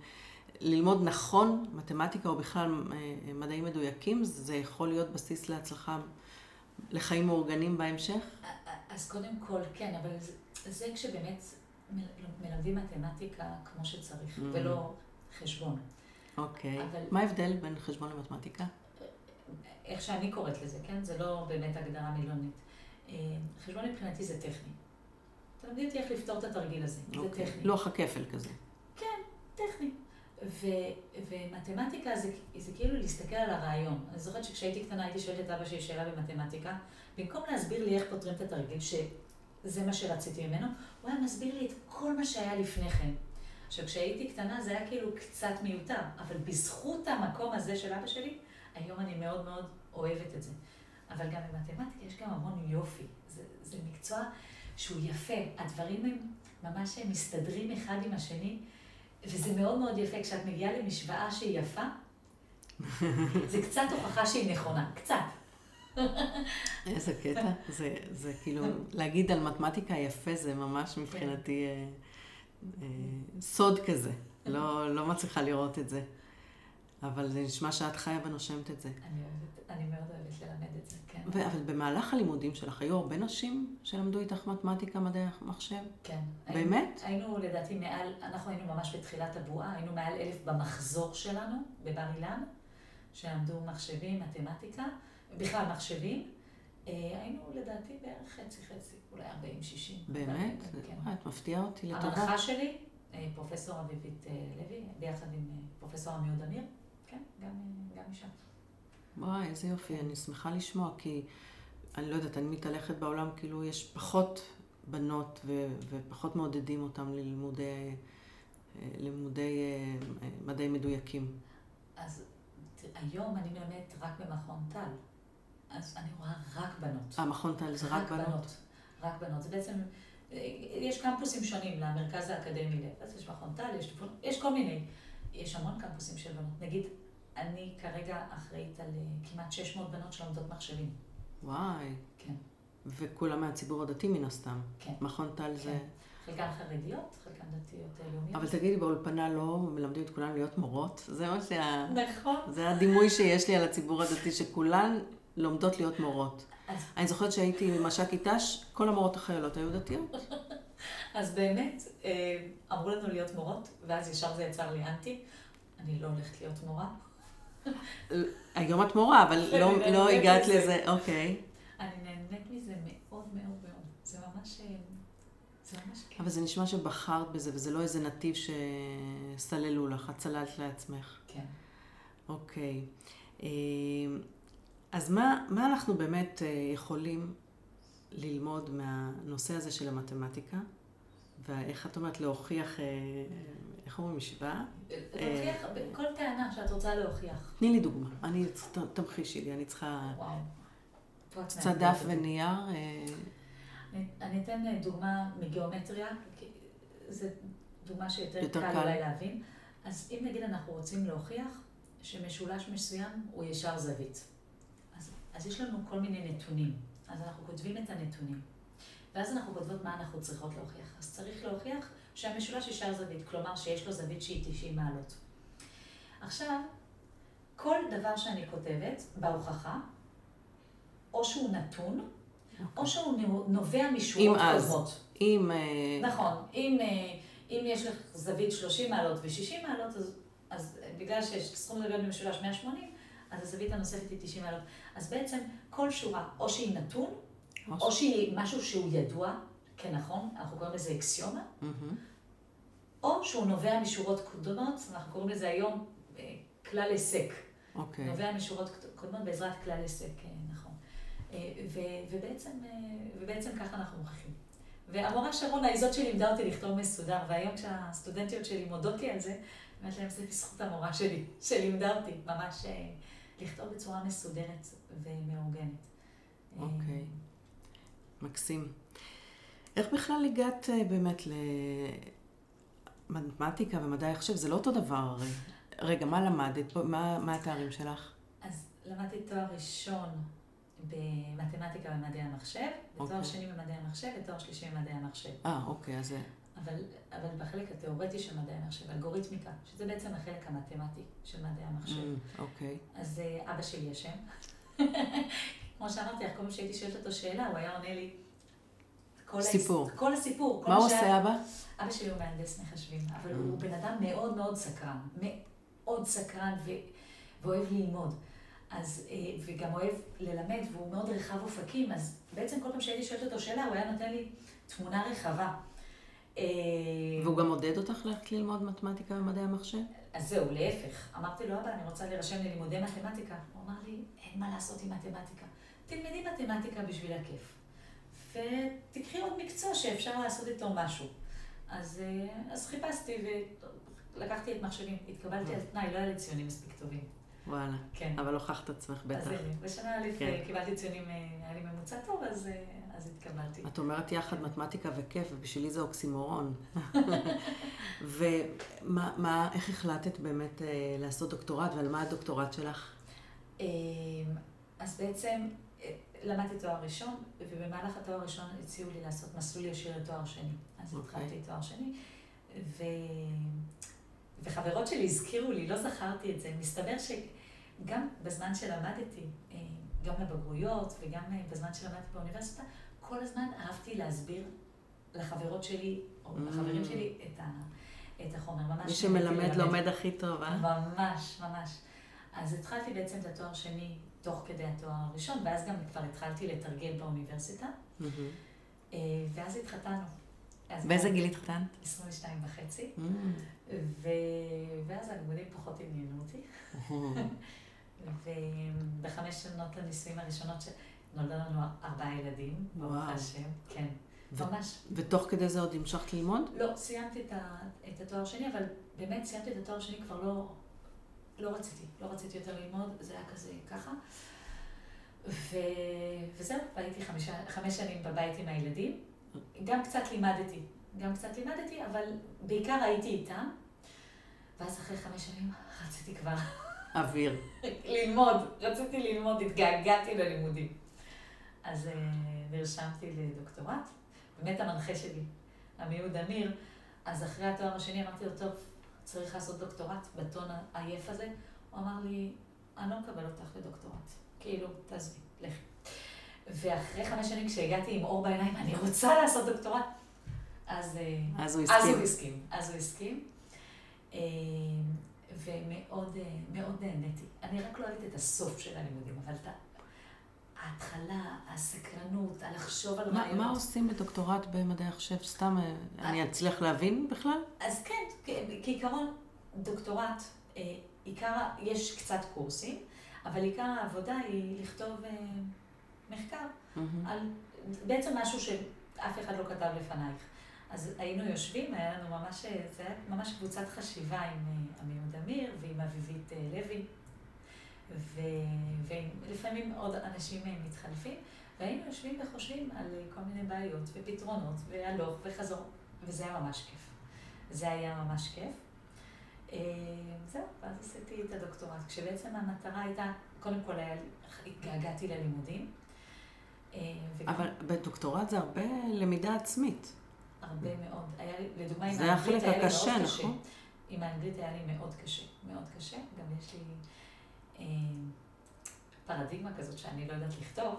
ללמוד נכון, מתמטיקה או בכלל מדעים מדויקים, זה יכול להיות בסיס להצלחה, לחיים מאורגנים בהמשך? אז קודם כל, כן, אבל זה כשבאמת מלמדים מתמטיקה כמו שצריך, ולא חשבון. אוקיי. מה ההבדל בין חשבון למתמטיקה? איך שאני קוראת לזה, כן? זה לא באמת הגדרה מילונית. חשבון מבחינתי זה טכני. תלמדי אותי איך לפתור את התרגיל הזה, זה טכני. לוח הכפל כזה. כן, טכני. ומתמטיקה זה כאילו להסתכל על הרעיון. אני זוכרת שכשהייתי קטנה הייתי שואלת את אבא שהיא שאלה במתמטיקה, במקום להסביר לי איך פותרים את התרגיל, שזה מה שרציתי ממנו, הוא היה מסביר לי את כל מה שהיה לפני כן. עכשיו, כשהייתי קטנה זה היה כאילו קצת מיותר, אבל בזכות המקום הזה של אבא שלי, היום אני מאוד מאוד אוהבת את זה. אבל גם במתמטיקה יש גם המון יופי. זה מקצוע שהוא יפה. הדברים הם ממש מסתדרים אחד עם השני, וזה מאוד מאוד יפה, כשאת מגיעה למשוואה שהיא יפה, זה קצת הוכחה שהיא נכונה, קצת. איזה קטע, זה כאילו, להגיד על מתמטיקה יפה זה ממש מבחינתי סוד כזה. לא מצליחה לראות את זה. אבל זה נשמע שאת חיה ונושמת את זה. אני מאוד אוהבת ללמד את זה, כן. אבל במהלך הלימודים שלך, היו הרבה נשים שלמדו איתך מתמטיקה, מדעי מחשב? כן. באמת? היינו לדעתי מעל, אנחנו היינו ממש בתחילת הבועה, היינו מעל 1,000 במחזור שלנו, בבר אילן, שלמדו מחשבים, מתמטיקה, בכלל מחשבים. היינו לדעתי בערך חצי, אולי 40-60. באמת? את מפתיעה אותי לטובה. המנחה שלי, פרופסור אביבית לוי, ביחד עם פרופסור אמיר, כן, גם אישה. וואי, איזה יופי, אני שמחה לשמוע, כי אני לא יודעת, אני מתהלכת בעולם, כאילו יש פחות בנות ופחות מעודדים אותם ללימודי מדעי מדויקים. אז היום אני מלמדת רק במכון טל, אז אני רואה רק בנות. מכון טל זה רק בנות. רק בנות, זה בעצם... יש קמפוסים שונים למרכז האקדמי לב, אז יש מכון טל, יש כל מיני, יש המון קמפוסים של בנות. נגיד, אני כרגע אחראית על כמעט 600 בנות שלומדות מחשבים. וואי. כן. וכולם מהציבור הדתי מן הסתם. כן. מכון טל זה... חלקן חרדיות, חלקן דתיות לאומיות. אבל תגידי, באולפנה לא מלמדים את כולן להיות מורות? זה מה שה... נכון. זה הדימוי שיש לי על הציבור הדתי, שכולן לומדות להיות מורות. אני זוכרת שהייתי ממשק איתש, כל המורות החיילות היו דתיות. אז באמת, אמרו לנו להיות מורות, ואז ישר זה יצר לי אנטי. אני לא הולכת להיות מורה. היום את מורה, אבל לא הגעת לזה, אוקיי. אני נהנית מזה מאוד מאוד מאוד. זה ממש... אבל זה נשמע שבחרת בזה, וזה לא איזה נתיב שסללו לך, את סללת לעצמך. כן. אוקיי. אז מה אנחנו באמת יכולים ללמוד מהנושא הזה של המתמטיקה? ואיך את אומרת להוכיח, איך אומרים משוואה? להוכיח, כל טענה שאת רוצה להוכיח. תני לי דוגמה, תמחישי לי, אני צריכה צדף ונייר. אני אתן דוגמה מגיאומטריה, זו דוגמה שיותר קל אולי להבין. אז אם נגיד אנחנו רוצים להוכיח שמשולש מסוים הוא ישר זווית. אז יש לנו כל מיני נתונים, אז אנחנו כותבים את הנתונים, ואז אנחנו כותבות מה אנחנו צריכות להוכיח. אז צריך להוכיח שהמשולש ישר זווית, כלומר שיש לו זווית שהיא 90 מעלות. עכשיו, כל דבר שאני כותבת בהוכחה, או שהוא נתון, או שהוא נובע משורות קודמות. נכון, אם יש לך זווית 30 מעלות ו-60 מעלות, אז בגלל שיש סכום זוויות במשולש 180, אז הזווית הנוספת היא 90 מעלות. אז בעצם כל שורה, או שהיא נתון, או שהיא משהו שהוא ידוע, כנכון, אנחנו קוראים לזה אקסיומה, או שהוא נובע משורות קודמות, אנחנו קוראים לזה היום כלל עסק. נובע משורות קודמות בעזרת כלל עסק, נכון. ובעצם ככה אנחנו מוכיחים. והמורה שרונה היא זאת שלימדה אותי לכתוב מסודר, והיום כשהסטודנטיות שלי מודות לי על זה, באמת להם זה בזכות המורה שלי, שלימדה אותי, ממש... לכתוב בצורה מסודרת ומאורגנת. אוקיי, מקסים. איך בכלל הגעת באמת למתמטיקה ומדעי המחשב? זה לא אותו דבר. רגע, מה למדת? מה התארים שלך? אז למדתי תואר ראשון במתמטיקה ומדעי המחשב, ותואר שני במדעי המחשב, ותואר שלישי במדעי המחשב. אוקיי, אז... אבל בחלק התיאורטי של מדעי המחשב, אלגוריתמיקה, שזה בעצם החלק המתמטי של מדעי המחשב. אוקיי. אז אבא שלי ישם. כמו שאמרתי, כל פעם שהייתי שואלת אותו שאלה, הוא היה עונה לי... סיפור. כל הסיפור. מה עושה אבא? אבא שלי הוא מהנדס מחשבים, אבל הוא בן אדם מאוד מאוד סקרן. מאוד סקרן ואוהב ללמוד. וגם אוהב ללמד, והוא מאוד רחב אופקים, אז בעצם כל פעם שהייתי שואלת אותו שאלה, הוא היה נותן לי תמונה רחבה. והוא גם עודד אותך ללכת ללמוד מתמטיקה ומדעי המחשב? אז זהו, להפך. אמרתי לו, אבא, אני רוצה להירשם ללימודי מתמטיקה. הוא אמר לי, אין מה לעשות עם מתמטיקה. תלמדי מתמטיקה בשביל הכיף. ותקחי עוד מקצוע שאפשר לעשות איתו משהו. אז חיפשתי ולקחתי את מחשבים. התקבלתי על תנאי, לא היה לי ציונים מספיק טובים. וואלה, אבל הוכחת עצמך בטח. אז הנה, בשנה א' קיבלתי ציונים, היה לי ממוצע טוב, אז התקבלתי. את אומרת יחד מתמטיקה וכיף, ובשבילי זה אוקסימורון. ואיך החלטת באמת לעשות דוקטורט, ועל מה הדוקטורט שלך? אז בעצם למדתי תואר ראשון, ובמהלך התואר הראשון הציעו לי לעשות מסלול ישיר לתואר שני. אז התחלתי תואר שני, וחברות שלי הזכירו לי, לא זכרתי את זה. מסתבר שגם בזמן שלמדתי, גם לבגרויות וגם בזמן שלמדתי באוניברסיטה, כל הזמן אהבתי להסביר לחברות שלי, או לחברים שלי, את החומר. מי שמלמד לומד הכי טוב, אה? ממש, ממש. אז התחלתי בעצם את התואר שני תוך כדי התואר הראשון, ואז גם כבר התחלתי לתרגל באוניברסיטה, ואז התחתנו. באיזה גיל התחתנת? 22.5, ואז הגמולים פחות עניינו אותי. ובחמש שנות לנישואים הראשונות נולדו לנו 4 ילדים, ברוך השם, כן, ממש. ותוך כדי זה עוד המשכת ללמוד? לא, סיימתי את התואר שני, אבל באמת סיימתי את התואר שני כבר לא רציתי יותר ללמוד, זה היה כזה ככה. וזהו, הייתי 5 שנים בבית עם הילדים. גם קצת לימדתי, אבל בעיקר הייתי איתם. ואז אחרי 5 שנים רציתי כבר... אוויר. רציתי ללמוד, התגעגעתי ללימודים. אז נרשמתי לדוקטורט, באמת המנחה שלי, אמיר. אז אחרי התואר השני אמרתי לו, טוב, צריך לעשות דוקטורט בטון העייף הזה. הוא אמר לי, אני לא מקבל אותך לדוקטורט, כאילו, תעזבי, לכי. ואחרי 5 שנים כשהגעתי עם אור בעיניים, אני רוצה לעשות דוקטורט. אז הוא הסכים. ומאוד נהניתי. אני רק לא אוהבת את הסוף של הלימודים, אבל ההתחלה, הסקרנות, לחשוב על רעיונות. מה עושים בדוקטורט במדעי החשב? סתם אני אצליח להבין בכלל? אז כן, כעיקרון דוקטורט, יש קצת קורסים, אבל עיקר העבודה היא לכתוב מחקר על בעצם משהו שאף אחד לא כתב לפנייך. אז היינו יושבים, היה לנו ממש קבוצת חשיבה עם אמיר ועם אביבית לוי, ולפעמים עוד אנשים מתחלפים, והיינו יושבים וחושבים על כל מיני בעיות ופתרונות והלוך וחזור, וזה היה ממש כיף. זהו, ואז עשיתי את הדוקטורט, כשבעצם המטרה הייתה, קודם כל התגעגעתי ללימודים. אבל בדוקטורט זה הרבה למידה עצמית. הרבה מאוד. לדוגמה, עם האנגלית היה לי מאוד קשה. עם האנגלית היה לי מאוד קשה. גם יש לי פרדיגמה כזאת שאני לא יודעת לכתוב,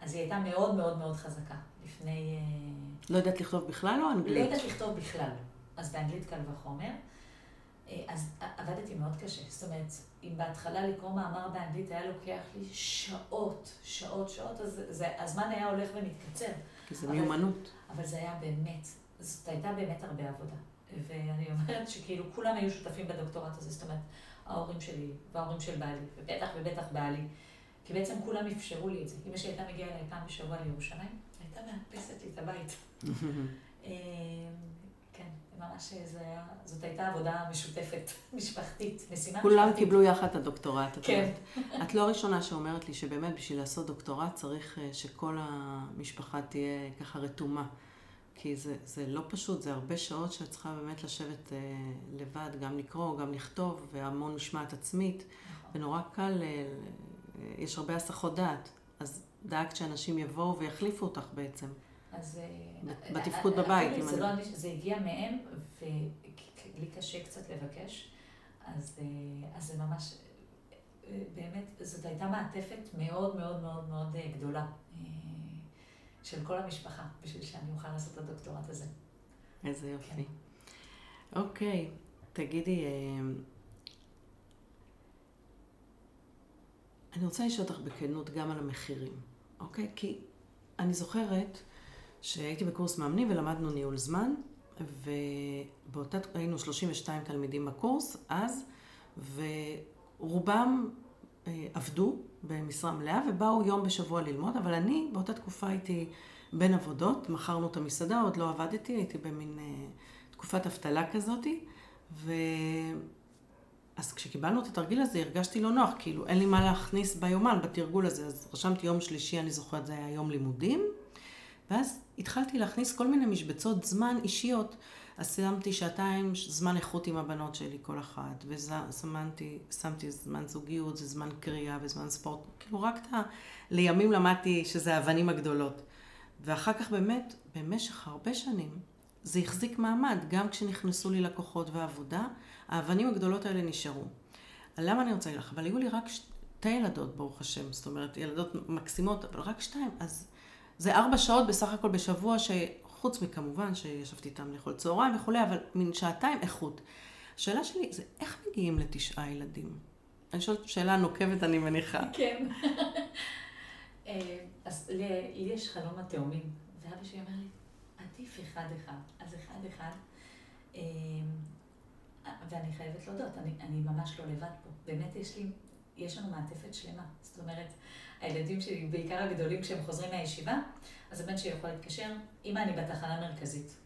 אז היא הייתה מאוד חזקה. לפני... לא יודעת לכתוב בכלל או אנגלית? לא יודעת לכתוב בכלל. אז באנגלית קל וחומר. אז עבדתי מאוד קשה. זאת אומרת, אם בהתחלה לקרוא מאמר באנגלית היה לוקח לי שעות, אז הזמן היה הולך ומתקצר. כי זה מיומנות. אבל זה היה באמת, זאת הייתה באמת הרבה עבודה. ואני אומרת שכאילו כולם היו שותפים בדוקטורט הזה, זאת אומרת, ההורים שלי וההורים של בעלי, ובטח בעלי, כי בעצם כולם אפשרו לי את זה. אמא שהייתה מגיעה אליי פעם בשבוע לירושלים, הייתה מאפסת לי את הבית. כן, ממש זאת הייתה עבודה משותפת, משפחתית, משימה משפחתית. כולם קיבלו יחד את הדוקטורט. כן. את לא הראשונה שאומרת לי שבאמת בשביל לעשות דוקטורט צריך שכל המשפחה תהיה ככה רתומה. כי זה לא פשוט, זה הרבה שעות שאת צריכה באמת לשבת לבד, גם לקרוא, גם לכתוב, והמון משמעת עצמית, ונורא קל, יש הרבה הסחות דעת, אז דאגת שאנשים יבואו ויחליפו אותך בעצם, בתפקוד בבית. זה הגיע מהם, ולי קשה קצת לבקש, אז זה ממש, באמת, זאת הייתה מעטפת מאוד גדולה. של כל המשפחה, בשביל שאני אוכל לעשות את הדוקטורט הזה. איזה יופי. אוקיי, תגידי, אני רוצה לשאול אותך בכנות גם על המחירים, אוקיי? כי אני זוכרת שהייתי בקורס מאמנים ולמדנו ניהול זמן, ובאותה היינו 32 תלמידים בקורס אז, ורובם עבדו במשרה מלאה, ובאו יום בשבוע ללמוד, אבל אני באותה תקופה הייתי בין עבודות, מכרנו את המסעדה, עוד לא עבדתי, הייתי במין תקופת אבטלה כזאת, אז כשקיבלנו את התרגיל הזה, הרגשתי לא נוח, כאילו אין לי מה להכניס ביומן, בתרגול הזה, אז רשמתי יום שלישי, אני זוכרת, זה היה יום לימודים, ואז התחלתי להכניס כל מיני משבצות זמן אישיות, אז שמתי 2 זמן איכות עם הבנות שלי כל אחת, ושמתי זמן זוגיות, זה זמן קריאה וזמן ספורט, כאילו רק לימים למדתי שזה האבנים הגדולות. ואחר כך באמת, במשך הרבה שנים, זה החזיק מעמד, גם כשנכנסו לי לקוחות ועבודה, האבנים הגדולות האלה נשארו. למה אני רוצה לך? אבל היו לי רק שתי ילדות, ברוך השם, זאת אומרת, ילדות מקסימות, אבל רק שתיים, אז זה 4 שעות בסך הכל בשבוע, שחוץ מכמובן שישבתי איתם לכל צהריים וכו', אבל מן שעתיים איכות. השאלה שלי זה איך מגיעים ל9 ילדים? אני שואלת שאלה נוקבת, אני מניחה. כן. אז לי יש חלום התאומים, ואבא שלי אומר לי, עדיף 1-1, אז 1-1, ואני חייבת להודות, אני ממש לא לבד פה, באמת יש לנו מעטפת שלמה, זאת אומרת, הילדים שלי, בעיקר הגדולים, כשהם חוזרים מהישיבה, אז הבן שלי יכול להתקשר, אמא אני בתחנה מרכזית,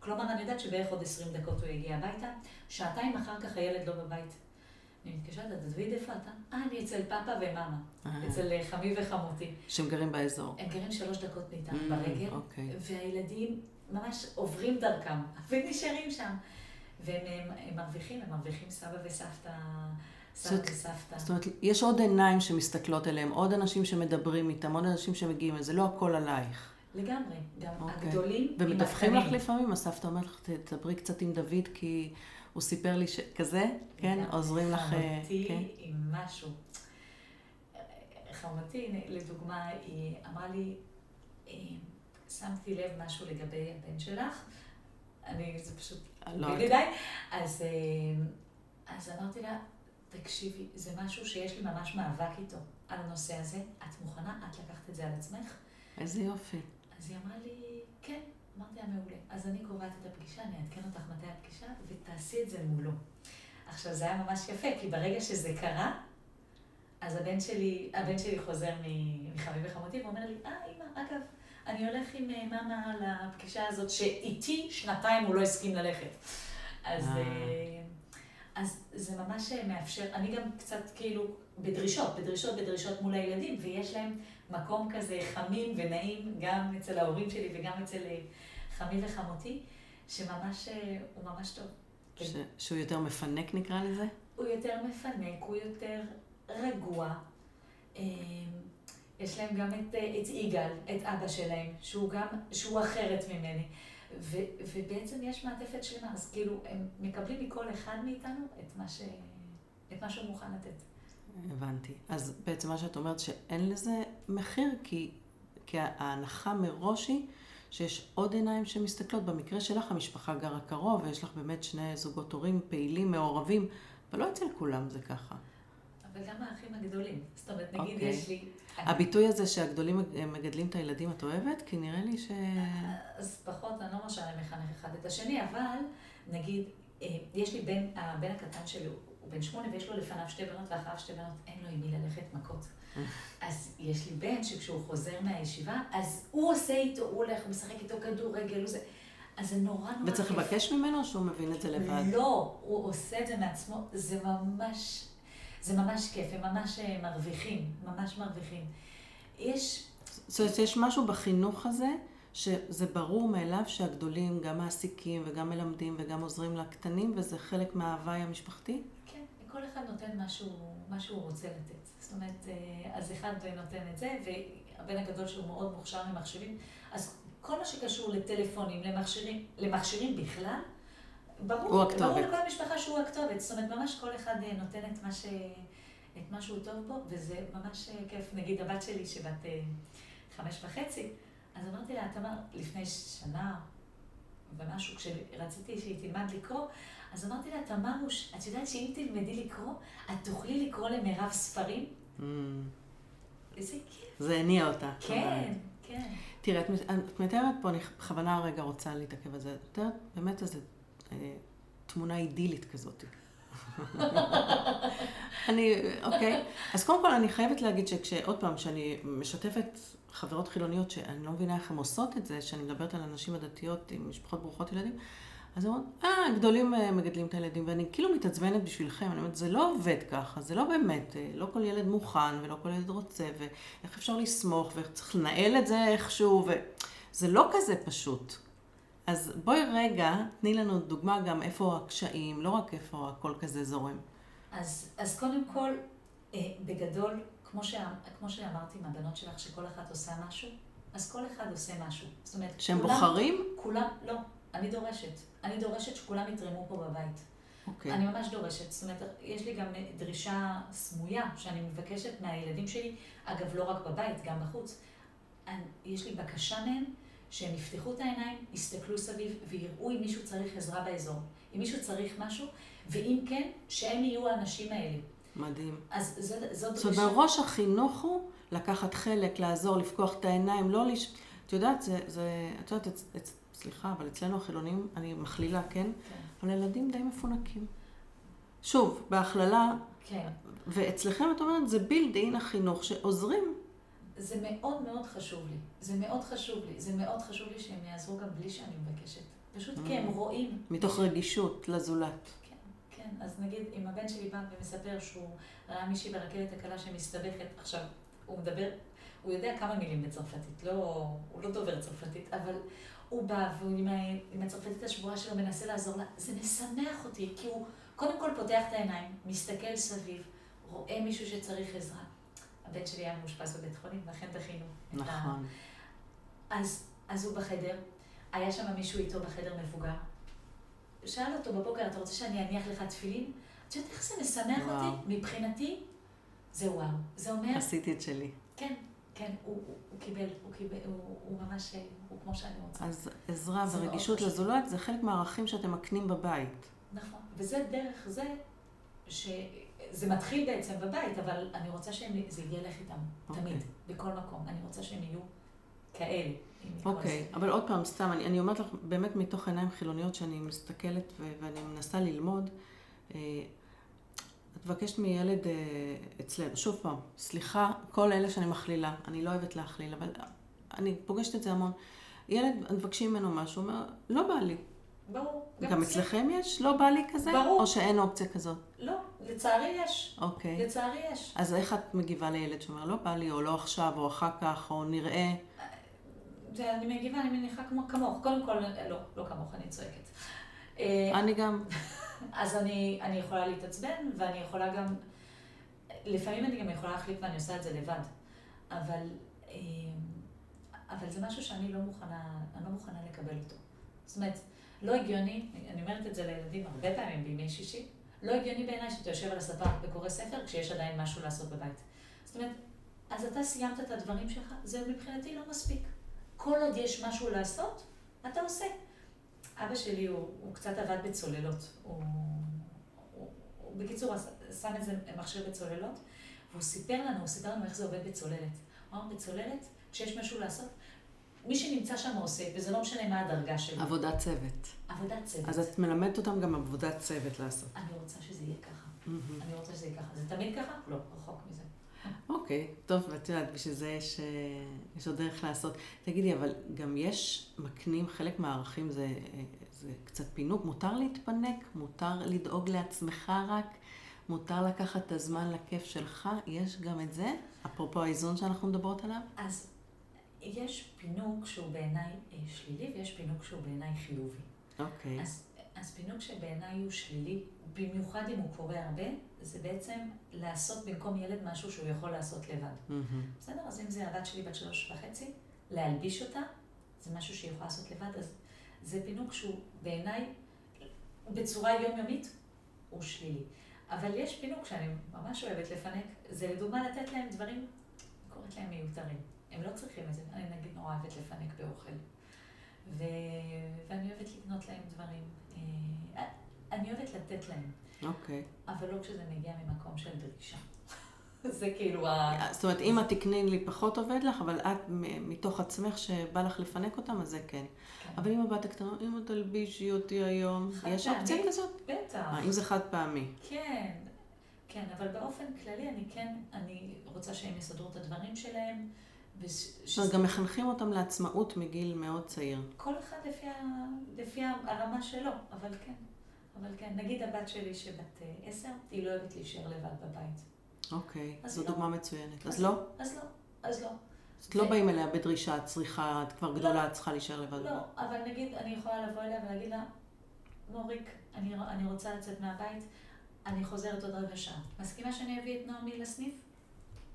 כלומר אני יודעת שבערך עוד 20 דקות הוא יגיע הביתה, שעתיים אחר כך הילד לא בבית, אני מתקשרת, דוד, איפה אתה? אני אצל פאפה ומאמה, אצל חמי וחמותי. שהם גרים באזור. הם גרים 3 דקות מאיתנו ברגל, והילדים ממש עוברים דרכם, ונשארים שם. והם מרוויחים, הם מרוויחים סבא וסבתא, סבא וסבתא. זאת אומרת, יש עוד עיניים שמסתכלות אליהם, עוד אנשים שמדברים איתם, עוד אנשים שמגיעים, זה לא הכל עלייך. לגמרי, גם הגדולים. ומדווחים לך לפעמים, הסבתא אומרת לך, תדברי קצת עם דוד, כי... הוא סיפר לי שכזה, כן, עוזרים לך... חמתי עם משהו. חמתי, לדוגמה, היא אמרה לי, שמתי לב משהו לגבי הבן שלך, זה פשוט... אז אמרתי לה, תקשיבי, זה משהו שיש לי ממש מאבק איתו על הנושא הזה, את מוכנה? את לקחת את זה על עצמך? איזה יופי. אז היא אמרה לי, כן. אמרתי, המעולה. אז אני קובעת את הפגישה, אני אעדכן אותך מתי הפגישה, ותעשי את זה מולו. עכשיו, זה היה ממש יפה, כי ברגע שזה קרה, אז הבן שלי חוזר מחמי וחמותי, ואומר לי, אמא, אגב, אני הולך עם מאמה לפגישה הזאת, שאיתי 2 הוא לא הסכים ללכת. אז זה ממש מאפשר, אני גם קצת כאילו בדרישות מול הילדים, ויש להם מקום כזה חמים ונעים, גם אצל ההורים שלי וגם אצל חמי וחמותי, שממש, הוא ממש טוב. שהוא יותר מפנק נקרא לזה? הוא יותר מפנק, הוא יותר רגוע. יש להם גם את יגאל, את אבא שלהם, שהוא אחרת ממני. ובעצם יש מעטפת שלמה, אז כאילו הם מקבלים מכל אחד מאיתנו את מה שהוא מוכן לתת. הבנתי. אז בעצם מה שאת אומרת שאין לזה מחיר, כי ההנחה מראש היא שיש עוד עיניים שמסתכלות. במקרה שלך המשפחה גרה קרוב, ויש לך באמת 2 זוגות הורים פעילים, מעורבים, אבל לא אצל כולם זה ככה. אבל גם האחים הגדולים. זאת אומרת, נגיד יש לי... הביטוי הזה שהגדולים מגדלים את הילדים את אוהבת? כי נראה לי ש... אז פחות, אני לא משנה מחנך אחד את השני, אבל נגיד, יש לי בן הקטן שלי, הוא בן 8 ויש לו לפניו 2 בנות ואחריו 2 בנות, אין לו עם מי ללכת מכות. אז יש לי בן שכשהוא חוזר מהישיבה, אז הוא עושה איתו, הוא הולך, הוא משחק איתו כדור רגל, אז זה נורא נורא... וצריך לבקש ממנו או שהוא מבין את זה לבד? לא, הוא עושה את זה מעצמו, זה ממש כיף, הם ממש מרוויחים, ממש מרוויחים. יש משהו בחינוך הזה, שזה ברור מאליו שהגדולים גם מעסיקים וגם מלמדים וגם עוזרים לקטנים, וזה חלק מההווי המשפחתי? כן, כל אחד נותן מה שהוא רוצה לתת. זאת אומרת, אז אחד נותן את זה, והבן הגדול שהוא מאוד מוכשר למחשבים, אז כל מה שקשור לטלפונים, למכשירים בכלל, ברור לכל המשפחה שהוא הכתובת, זאת אומרת, ממש כל אחד נותן את מה שהוא טוב בו, וזה ממש כיף. נגיד הבת שלי שבת 5.5, אז אמרתי לה, תמר, לפני שנה ומשהו, כשרציתי שהיא תלמד לקרוא, אז אמרתי לה, תמר, את יודעת שאם תלמדי לקרוא, את תוכלי לקרוא למירב ספרים? איזה כיף. זה הניע אותה. כן. כן. תראה, את מתארת פה, אני בכוונה רגע רוצה להתעכב על זה, באמת איזה תמונה אידילית כזאת. אוקיי. אז קודם כל אני חייבת להגיד שעוד פעם, שאני משתפת חברות חילוניות שאני לא מבינה איך הן עושות את זה, שאני מדברת על אנשים הדתיות עם משפחות ברוכות ילדים, אז הם אומרים, הגדולים מגדלים את הילדים, ואני כאילו מתעצבנת בשבילכם, אני אומרת, זה לא עובד ככה, זה לא באמת, לא כל ילד מוכן ולא כל ילד רוצה, ואיך אפשר לסמוך ואיך צריך לנהל את זה איכשהו, וזה לא כזה פשוט. אז בואי רגע, תני לנו דוגמה גם איפה הקשיים, לא רק איפה הכל כזה זורם. אז קודם כל, בגדול, כמו שאמרתי עם הבנות שלך, שכל אחת עושה משהו, אז כל אחד עושה משהו. זאת אומרת, שהם בוחרים? כולם, לא. אני דורשת. אני דורשת שכולם יתרמו פה בבית. Okay. אני ממש דורשת. זאת אומרת, יש לי גם דרישה סמויה שאני מבקשת מהילדים שלי, אגב, לא רק בבית, גם בחוץ. יש לי בקשה מהם שהם יפתחו את העיניים, יסתכלו סביב ויראו אם מישהו צריך עזרה באזור. אם מישהו צריך משהו, ואם כן, שהם יהיו האנשים האלה. מדהים. אז זאת דרישה. זאת אומרת, בראש החינוך הוא לקחת חלק, לעזור, לפקוח את העיניים, לא לש... את יודעת, את יודעת, סליחה, אבל אצלנו החילונים, אני מכלילה, כן? אבל ילדים די מפונקים. שוב, בהכללה, ואצלכם את אומרת, זה בילד-אין החינוך שעוזרים. זה מאוד מאוד חשוב לי. זה מאוד חשוב לי שהם יעזרו גם בלי שאני מבקשת. פשוט כי הם רואים. מתוך רגישות לזולת. כן, כן. אז נגיד, אם הבן שלי בא ומספר שהוא ראה מישהי ברכבת הקלה שמסתבכת, עכשיו, הוא מדבר, הוא יודע כמה מילים בצרפתית, הוא לא דובר צרפתית, אבל הוא בא ועם הצרפתית השבועה שלו מנסה לעזור לה, זה משמח אותי, כי הוא קודם כל פותח את העיניים, מסתכל סביב, רואה מישהו שצריך עזרה. הבן שלי היה מאושפז בבית חולים, ואכן דחינו. נכון. אז הוא בחדר, היה שם מישהו איתו בחדר מבוגר, שאל אותו בבוקר, אתה רוצה שאני אניח לך תפילין? את יודעת איך זה משמח אותי? מבחינתי, זה וואו. זה אומר... עשיתי את שלי. כן. כן, הוא ממש, הוא כמו שאני רוצה. אז עזרה ורגישות לזולת זה חלק מהערכים שאתם מקנים בבית. נכון, וזה דרך זה, שזה מתחיל בעצם בבית, אבל אני רוצה שזה ילך איתם, תמיד, בכל מקום. אני רוצה שהם יהיו כאלה. אוקיי, אבל עוד פעם, סתם, אני אומרת לך באמת מתוך עיניים חילוניות שאני מסתכלת ואני מנסה ללמוד, את מבקשת מילד אצלנו, שוב פעם, סליחה, כל אלה שאני מכלילה, אני לא אוהבת להכליל, אבל אני פוגשת את זה המון. ילד, מבקשים ממנו משהו, אומר, לא בא לי. ברור. גם אצלכם יש? לא בא לי כזה? ברור. או שאין אופציה כזאת? לא, לצערי יש. אוקיי. לצערי יש. אז איך את מגיבה לילד שאומר, לא בא לי, או לא עכשיו, או אחר כך, או נראה? אני מגיבה, אני מניחה כמוך. קודם כל, לא כמוך, אני צועקת. אני גם... אז אני יכולה להתעצבן, ואני יכולה גם, לפעמים אני גם יכולה להחליט ואני עושה את זה לבד, אבל זה משהו שאני לא מוכנה לקבל אותו. זאת אומרת, לא הגיוני, אני אומרת את זה לילדים הרבה פעמים בימי שישי, לא הגיוני בעיניי שאתה יושב על הספה וקורא ספר כשיש עדיין משהו לעשות בבית. זאת אומרת, אז אתה סיימת את הדברים שלך, זה מבחינתי לא מספיק. כל עוד יש משהו לעשות, אתה עושה. אבא שלי הוא קצת עבד בצוללות, הוא בקיצור שם איזה מכשיר בצוללות, והוא סיפר לנו איך זה עובד בצוללת. הוא אומר, בצוללת, כשיש משהו לעשות, מי שנמצא שם עושה, וזה לא משנה מה הדרגה שלו. עבודת צוות. עבודת צוות. אז את מלמדת אותם גם עבודת צוות לעשות. אני רוצה שזה יהיה ככה. אני רוצה שזה יהיה ככה. זה תמיד ככה? לא, רחוק מזה. אוקיי, טוב, ואת יודעת, בשביל זה יש עוד דרך לעשות. תגידי, אבל גם יש מקנים, חלק מהערכים זה קצת פינוק, מותר להתפנק, מותר לדאוג לעצמך רק, מותר לקחת את הזמן לכיף שלך, יש גם את זה? אפרופו האיזון שאנחנו מדברות עליו? אז יש פינוק שהוא בעיניי שלילי, ויש פינוק שהוא בעיניי חיובי. אוקיי. אז פינוק שבעיניי הוא שלילי, במיוחד אם הוא קורה הרבה, זה בעצם לעשות במקום ילד משהו שהוא יכול לעשות לבד. Mm-hmm. בסדר? אז אם זה הבת שלי בת 3.5, להלביש אותה, זה משהו שהיא יכולה לעשות לבד, אז זה פינוק שהוא בעיניי, בצורה יומיומית, הוא שלילי. אבל יש פינוק שאני ממש אוהבת לפנק, זה לדוגמה לתת להם דברים, קוראת להם מיותרים. הם לא צריכים את זה, אני נגיד נורא אוהבת לפנק באוכל. ואני אוהבת לקנות להם דברים. אני אוהבת לתת להם. אוקיי. אבל לא כשזה מגיע ממקום של דרישה. זה כאילו... זאת אומרת, אם התקנין לי פחות עובד לך, אבל את מתוך עצמך שבא לך לפנק אותם, אז זה כן. אבל אם הבת הקטנה, אם את תלבישי אותי היום, יש אופציה כזאת? בטח. אם זה חד פעמי. כן. כן, אבל באופן כללי אני רוצה שהם יסדרו את הדברים שלהם. גם מחנכים אותם לעצמאות מגיל מאוד צעיר. כל אחד לפי הרמה שלו, אבל כן. אבל כן, נגיד הבת שלי שבת 10, היא לא אוהבת להישאר לבד בבית. אוקיי, זו דוגמה מצוינת. אז לא? אז לא. אז את לא באים אליה בדרישה, את צריכה, את כבר גדולה, את צריכה להישאר לבד. לא, אבל נגיד, אני יכולה לבוא אליה ולהגיד לה, מוריק, אני רוצה לצאת מהבית, אני חוזרת עוד רבע שעה. מסכימה שאני אביא את נעמי לסניף?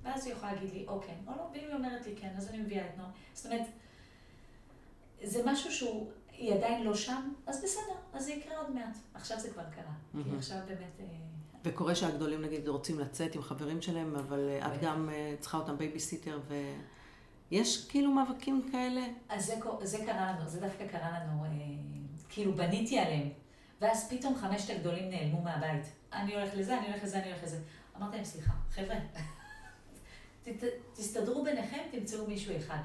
ואז היא יכולה להגיד לי, או כן, או לא, ואם היא אומרת לי כן, אז אני מביאה את נעמי. זאת אומרת, זה משהו שהוא... היא עדיין לא שם, אז בסדר, אז זה יקרה עוד מעט. עכשיו זה כבר קרה, כי עכשיו באמת... וקורה שהגדולים נגיד רוצים לצאת עם חברים שלהם, אבל את גם צריכה אותם בייביסיטר ו... יש כאילו מאבקים כאלה? אז זה קרה לנו, זה דווקא קרה לנו, כאילו בניתי עליהם. ואז פתאום 5 הגדולים נעלמו מהבית. אני הולך לזה, אני הולך לזה, אני הולך לזה. אמרתי להם, סליחה, חבר'ה, תסתדרו ביניכם, תמצאו מישהו אחד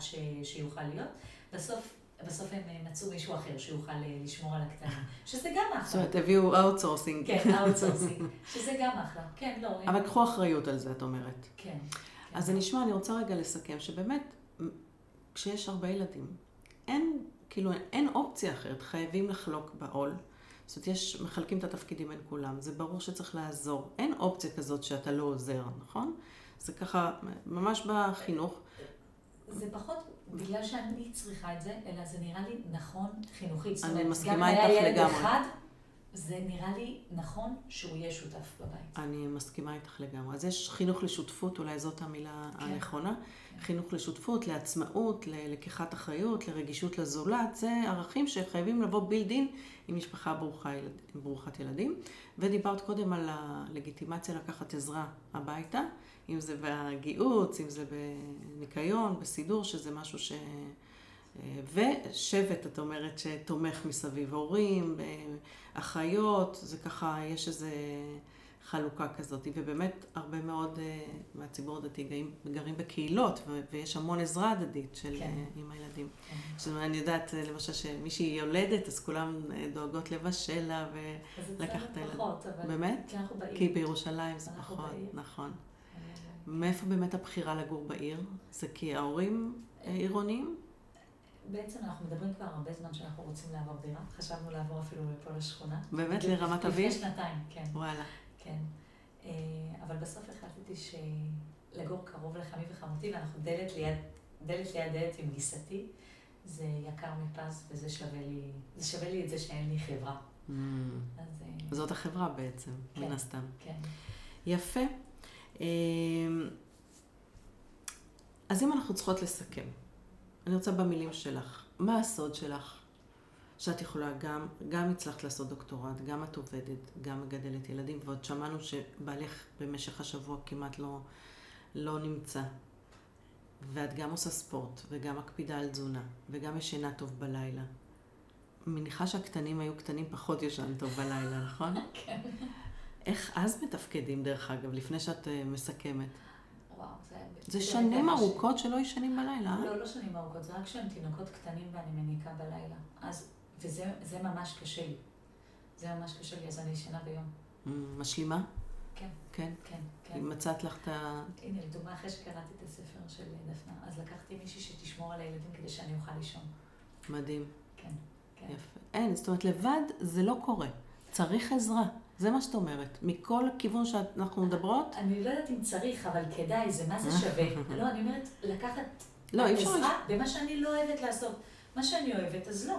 שיוכל להיות. בסוף הם מצאו מישהו אחר שיוכל לשמור על הקטנה, שזה גם אחלה. זאת אומרת, הביאו אאוטסורסינג. כן, אאוטסורסינג, שזה גם אחלה. כן, לא. אבל קחו אחריות על זה, את אומרת. כן. אז נשמע, אני רוצה רגע לסכם, שבאמת, כשיש 4 ילדים, אין אופציה אחרת, חייבים לחלוק בעול. זאת אומרת, מחלקים את התפקידים בין כולם, זה ברור שצריך לעזור. אין אופציה כזאת שאתה לא עוזר, נכון? זה ככה, ממש בחינוך. זה פחות בגלל שאני צריכה את זה, אלא זה נראה לי נכון חינוכית. זאת אומרת, גם היה ילד אחד, זה נראה לי נכון שהוא יהיה שותף בבית. אני מסכימה איתך לגמרי. אז יש חינוך לשותפות, אולי זאת המילה הנכונה. חינוך לשותפות, לעצמאות, ללקיחת אחריות, לרגישות לזולת, זה ערכים שחייבים לבוא בילדין עם משפחה ברוכת ילדים. ודיברת קודם על הלגיטימציה לקחת עזרה הביתה, אם זה בגיהוץ, אם זה בניקיון, בסידור, שזה משהו ש... ושבט, את אומרת, שתומך מסביב הורים, אחיות, זה ככה, יש איזו חלוקה כזאת. ובאמת הרבה מאוד מהציבור הדתי גרים בקהילות, ויש המון עזרה הדדית של עם הילדים. אני יודעת, למשל, שמישהי יולדת, אז כולם דואגות לבשלה ולקחת הילד. באמת? כי בירושלים זה פחות, נכון. מאיפה באמת הבחירה לגור בעיר? זה כי ההורים עירוניים? בעצם אנחנו מדברים כבר הרבה זמן שאנחנו רוצים לעבור דירה. חשבנו לעבור אפילו לפה לשכונה. באמת לרמת אביב? לפני 2 כן. וואלה. כן. אבל בסוף החלטתי שלגור קרוב לחמי וחמותי, ואנחנו דלת ליד דלת עם גיסתי, זה יקר מפס, וזה שווה לי את זה שאין לי חברה. זאת החברה בעצם, מן הסתם. כן. יפה. אז אם אנחנו צריכות לסכם, אני רוצה במילים שלך, מה הסוד שלך? שאת יכולה גם הצלחת לעשות דוקטורט, גם את עובדת, גם מגדלת ילדים, ועוד שמענו שבעלך במשך השבוע כמעט לא נמצא. ואת גם עושה ספורט, וגם מקפידה על תזונה, וגם ישנה טוב בלילה. מניחה שהקטנים היו קטנים פחות ישן טוב בלילה, נכון? כן. איך אז מתפקדים דרך אגב, לפני שאת מסכמת? וואו, זה שנים ארוכות שלא ישנים בלילה, אה? לא שנים ארוכות, זה רק שהם תינוקות קטנים ואני מניקה בלילה. אז, וזה ממש קשה לי. זה ממש קשה לי, אז אני ישנה ביום. משלימה? כן. כן? כן. מצאת לך את ה... הנה, לדוגמה, אחרי שקראתי את הספר של דפנה, אז לקחתי מישהי שתשמור על הילדים כדי שאני אוכל לישון. מדהים. כן. יפה. אין, זאת אומרת, לבד זה לא קורה. צריך עזרה. זה מה שאת אומרת, מכל כיוון שאנחנו מדברות. אני לא יודעת אם צריך, אבל כדאי, זה מה זה שווה. לא, אני אומרת, לקחת עזרה במה שאני לא אוהבת לעשות. מה שאני אוהבת, אז לא.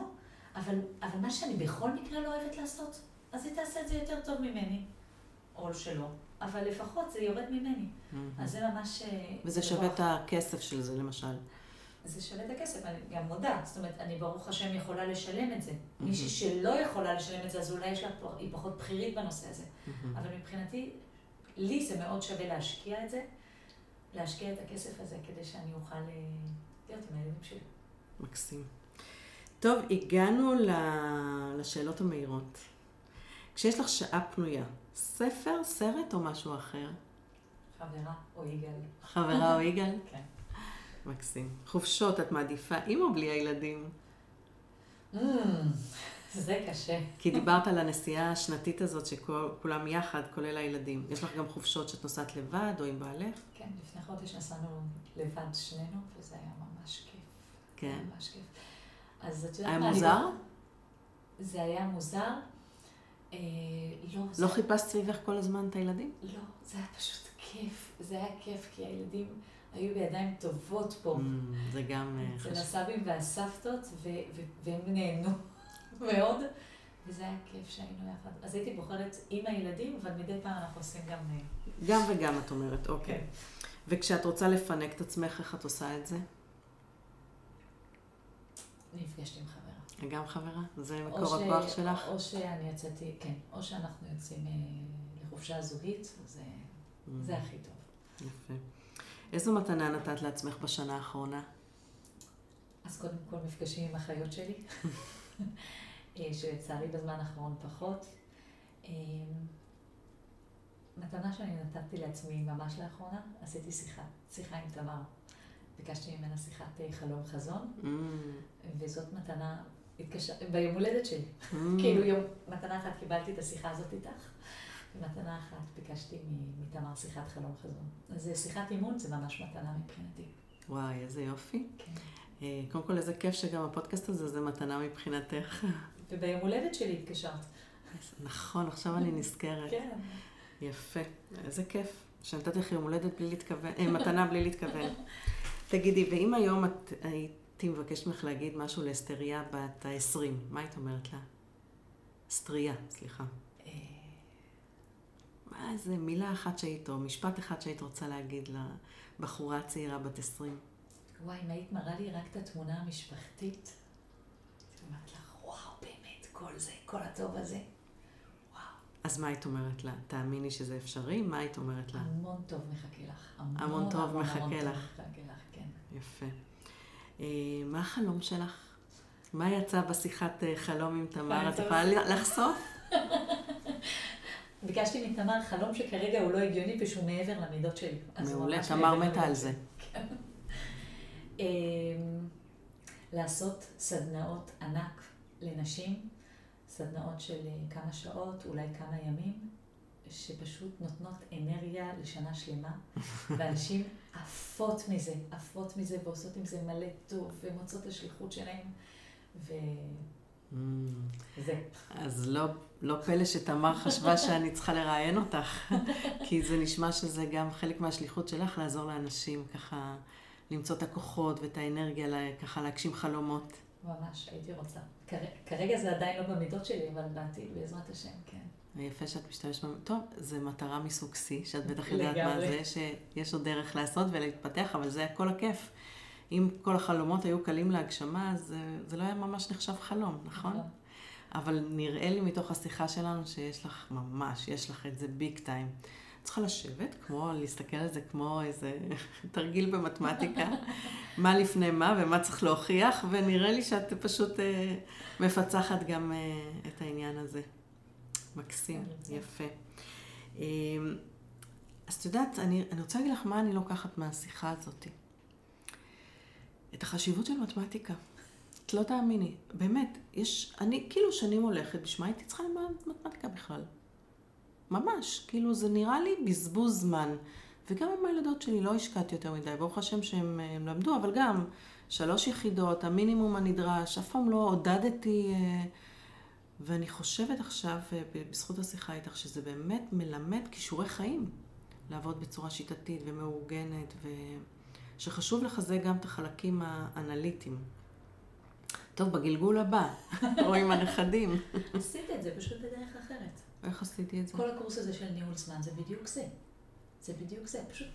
אבל מה שאני בכל מקרה לא אוהבת לעשות, אז היא תעשה את זה יותר טוב ממני. או שלא. אבל לפחות זה יורד ממני. אז זה ממש... וזה שווה את הכסף של זה, למשל. זה שווה את הכסף, אני גם מודה. זאת אומרת, אני ברוך השם יכולה לשלם את זה. מישהי שלא יכולה לשלם את זה, אז אולי יש לה, היא פחות בחירית בנושא הזה. אבל מבחינתי, לי זה מאוד שווה להשקיע את זה, להשקיע את הכסף הזה, כדי שאני אוכל להיות עם הילדים שלי. מקסים. טוב, הגענו לשאלות המהירות. כשיש לך שעה פנויה, ספר, סרט או משהו אחר? חברה או יגאל. חברה או יגאל? כן. מקסים. חופשות, את מעדיפה עם או בלי הילדים? זה קשה. כי דיברת על הנסיעה השנתית הזאת שכולם יחד, כולל הילדים. יש לך גם חופשות שאת נוסעת לבד או עם בעלך? כן, לפני חודש נסענו לבד שנינו, וזה היה ממש כיף. כן. ממש כיף. אז את יודעת מה... היה מוזר? זה היה מוזר. לא חיפשת סביבך כל הזמן את הילדים? לא, זה היה פשוט כיף. זה היה כיף כי הילדים... היו בידיים טובות פה. זה גם חשוב. של הסבים והסבתות, והם נהנו מאוד. וזה היה כיף שהיינו יחד. אז הייתי בוחרת עם הילדים, אבל מדי פעם אנחנו עושים גם... גם וגם, את אומרת, אוקיי. וכשאת רוצה לפנק את עצמך, איך את עושה את זה? נפגשת עם חברה. גם חברה? זה מקור הכוח שלך? או שאני יצאתי, כן, או שאנחנו יוצאים לחופשה זוגית, זה הכי טוב. יפה. איזו מתנה נתת לעצמך בשנה האחרונה? אז קודם כל מפגשים עם החיות שלי, שלצערי בזמן האחרון פחות. מתנה שאני נתתי לעצמי ממש לאחרונה, עשיתי שיחה עם תמר. ביקשתי ממנה שיחת חלום חזון, וזאת מתנה, ביום הולדת שלי. כאילו מתנה אחת קיבלתי את השיחה הזאת איתך, ומתנה אחת ביקשתי מתמר שיחת חלום חזון. אז שיחת אימון זה ממש מתנה מבחינתי. וואי, איזה יופי. קודם כל, איזה כיף שגם הפודקאסט הזה זה מתנה מבחינתך. וביום הולדת שלי התקשרת. נכון, עכשיו אני נזכרת. כן. יפה, איזה כיף. שנתת לך יום הולדת בלי להתכוון, מתנה בלי להתכוון. תגידי, ואם היום הייתי מבקשת ממך להגיד משהו לאסתריה בת ה-20, מה היית אומרת לה? אסתריה, סליחה. מה זה מילה אחת שהיית, או משפט אחד שהיית רוצה להגיד לבחורה הצעירה בת 20? וואי, אם היית מראה לי רק את התמונה המשפחתית, אמרת לך, וואו, באמת, כל זה, כל הטוב הזה. אז מה היית אומרת לה? תאמיני שזה אפשרי? מה היית אומרת לה? המון טוב מחכה לך. המון טוב מחכה לך. יפה. מה החלום שלך? מה יצא בשיחת חלום עם תמר? את יכולה לחשוף? ביקשתי מתמר חלום שכרגע הוא לא הגיוני ושהוא מעבר למידות שלי. מעולה, תמר מתה על זה. לעשות סדנאות ענק לנשים. סדנאות של כמה שעות, אולי כמה ימים, שפשוט נותנות אנרגיה לשנה שלמה, ואנשים עפות מזה, ועושות עם זה מלא טוב, ומוצאות השליחות שלהם, וזה. אז לא פלא שתמר חשבה שאני צריכה לראיין אותך, כי זה נשמע שזה גם חלק מהשליחות שלך, לעזור לאנשים ככה, למצוא את הכוחות ואת האנרגיה, ככה להגשים חלומות. ממש, הייתי רוצה. כרגע זה עדיין לא במידות שלי, אבל בעתיד, בעזרת השם, כן. יפה שאת משתמשת במידות. טוב, זו מטרה מסוג C, שאת בטח יודעת מה זה, שיש עוד דרך לעשות ולהתפתח, אבל זה היה כל הכיף. אם כל החלומות היו קלים להגשמה, אז זה לא היה ממש נחשב חלום, נכון? אבל נראה לי מתוך השיחה שלנו שיש לך ממש, יש לך את זה ביג טיים. צריכה לשבת, כמו להסתכל על זה כמו איזה תרגיל במתמטיקה, מה לפני מה ומה צריך להוכיח, ונראה לי שאת פשוט מפצחת גם את העניין הזה. מקסים, יפה. אז את יודעת, אני רוצה להגיד לך מה אני לוקחת מהשיחה הזאת. את החשיבות של מתמטיקה. את לא תאמיני, באמת, אני כאילו שנים הולכת, בשמה הייתי צריכה ללמוד מתמטיקה בכלל. ממש, כאילו זה נראה לי בזבוז זמן, וגם עם הילדות שלי לא השקעתי יותר מדי, ברוך השם שהם למדו, אבל גם 3 יחידות, המינימום הנדרש, אף פעם לא עודדתי, ואני חושבת עכשיו, בזכות השיחה איתך, שזה באמת מלמד כישורי חיים, לעבוד בצורה שיטתית ומאורגנת, שחשוב לחזק גם את החלקים האנליטיים. טוב, בגלגול הבא, או עם הנכדים. עשית את זה פשוט בדרך אחרת. איך עשיתי את זה? כל הקורס הזה של ניהול זמן, זה בדיוק זה. זה בדיוק זה, פשוט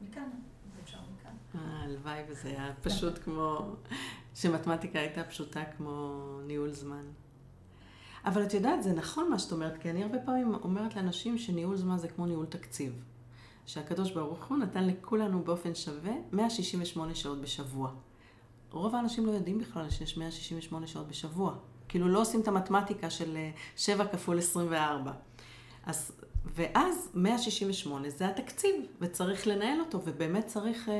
מכאן, זה אפשר מכאן. הלוואי, וזה היה פשוט כמו, שמתמטיקה הייתה פשוטה כמו ניהול זמן. אבל את יודעת, זה נכון מה שאת אומרת, כי אני הרבה פעמים אומרת לאנשים שניהול זמן זה כמו ניהול תקציב. שהקדוש ברוך הוא נתן לכולנו באופן שווה 168 שעות בשבוע. רוב האנשים לא יודעים בכלל שיש 168 שעות בשבוע. כאילו לא עושים את המתמטיקה של 7 כפול 24. ואז 168 זה התקציב, וצריך לנהל אותו, ובאמת צריך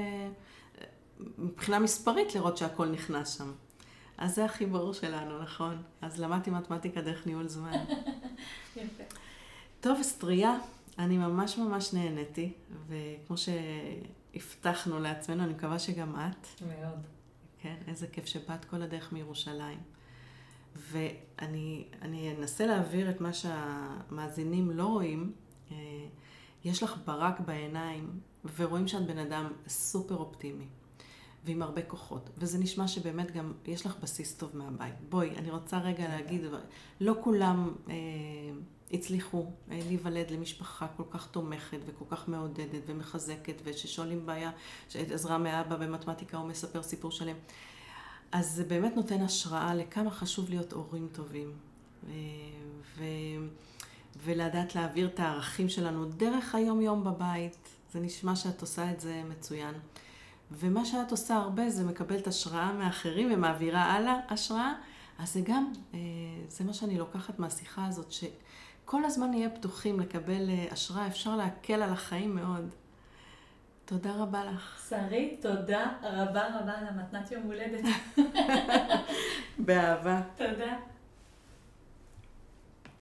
מבחינה מספרית לראות שהכל נכנס שם. אז זה החיבור שלנו, נכון? אז למדתי מתמטיקה דרך ניהול זמן. יפה. טוב, אסתריה, אני ממש ממש נהניתי, וכמו שהבטחנו לעצמנו, אני מקווה שגם את. מאוד. כן, איזה כיף שבאת כל הדרך מירושלים. ואני אנסה להעביר את מה שהמאזינים לא רואים. יש לך ברק בעיניים, ורואים שאת בן אדם סופר אופטימי, ועם הרבה כוחות. וזה נשמע שבאמת גם יש לך בסיס טוב מהבית. בואי, אני רוצה רגע להגיד, לא כולם הצליחו להיוולד למשפחה כל כך תומכת וכל כך מעודדת ומחזקת, וששואלים בעיה, שעזרה מאבא במתמטיקה, הוא מספר סיפור שלם. אז זה באמת נותן השראה לכמה חשוב להיות הורים טובים. ולדעת להעביר את הערכים שלנו דרך היום-יום בבית. זה נשמע שאת עושה את זה מצוין. ומה שאת עושה הרבה זה מקבלת השראה מאחרים ומעבירה הלאה השראה. אז זה גם, זה מה שאני לוקחת מהשיחה הזאת, שכל הזמן נהיה פתוחים לקבל השראה, אפשר להקל על החיים מאוד. תודה רבה לך. שרי, תודה רבה על המתנת יום הולדת. באהבה. תודה.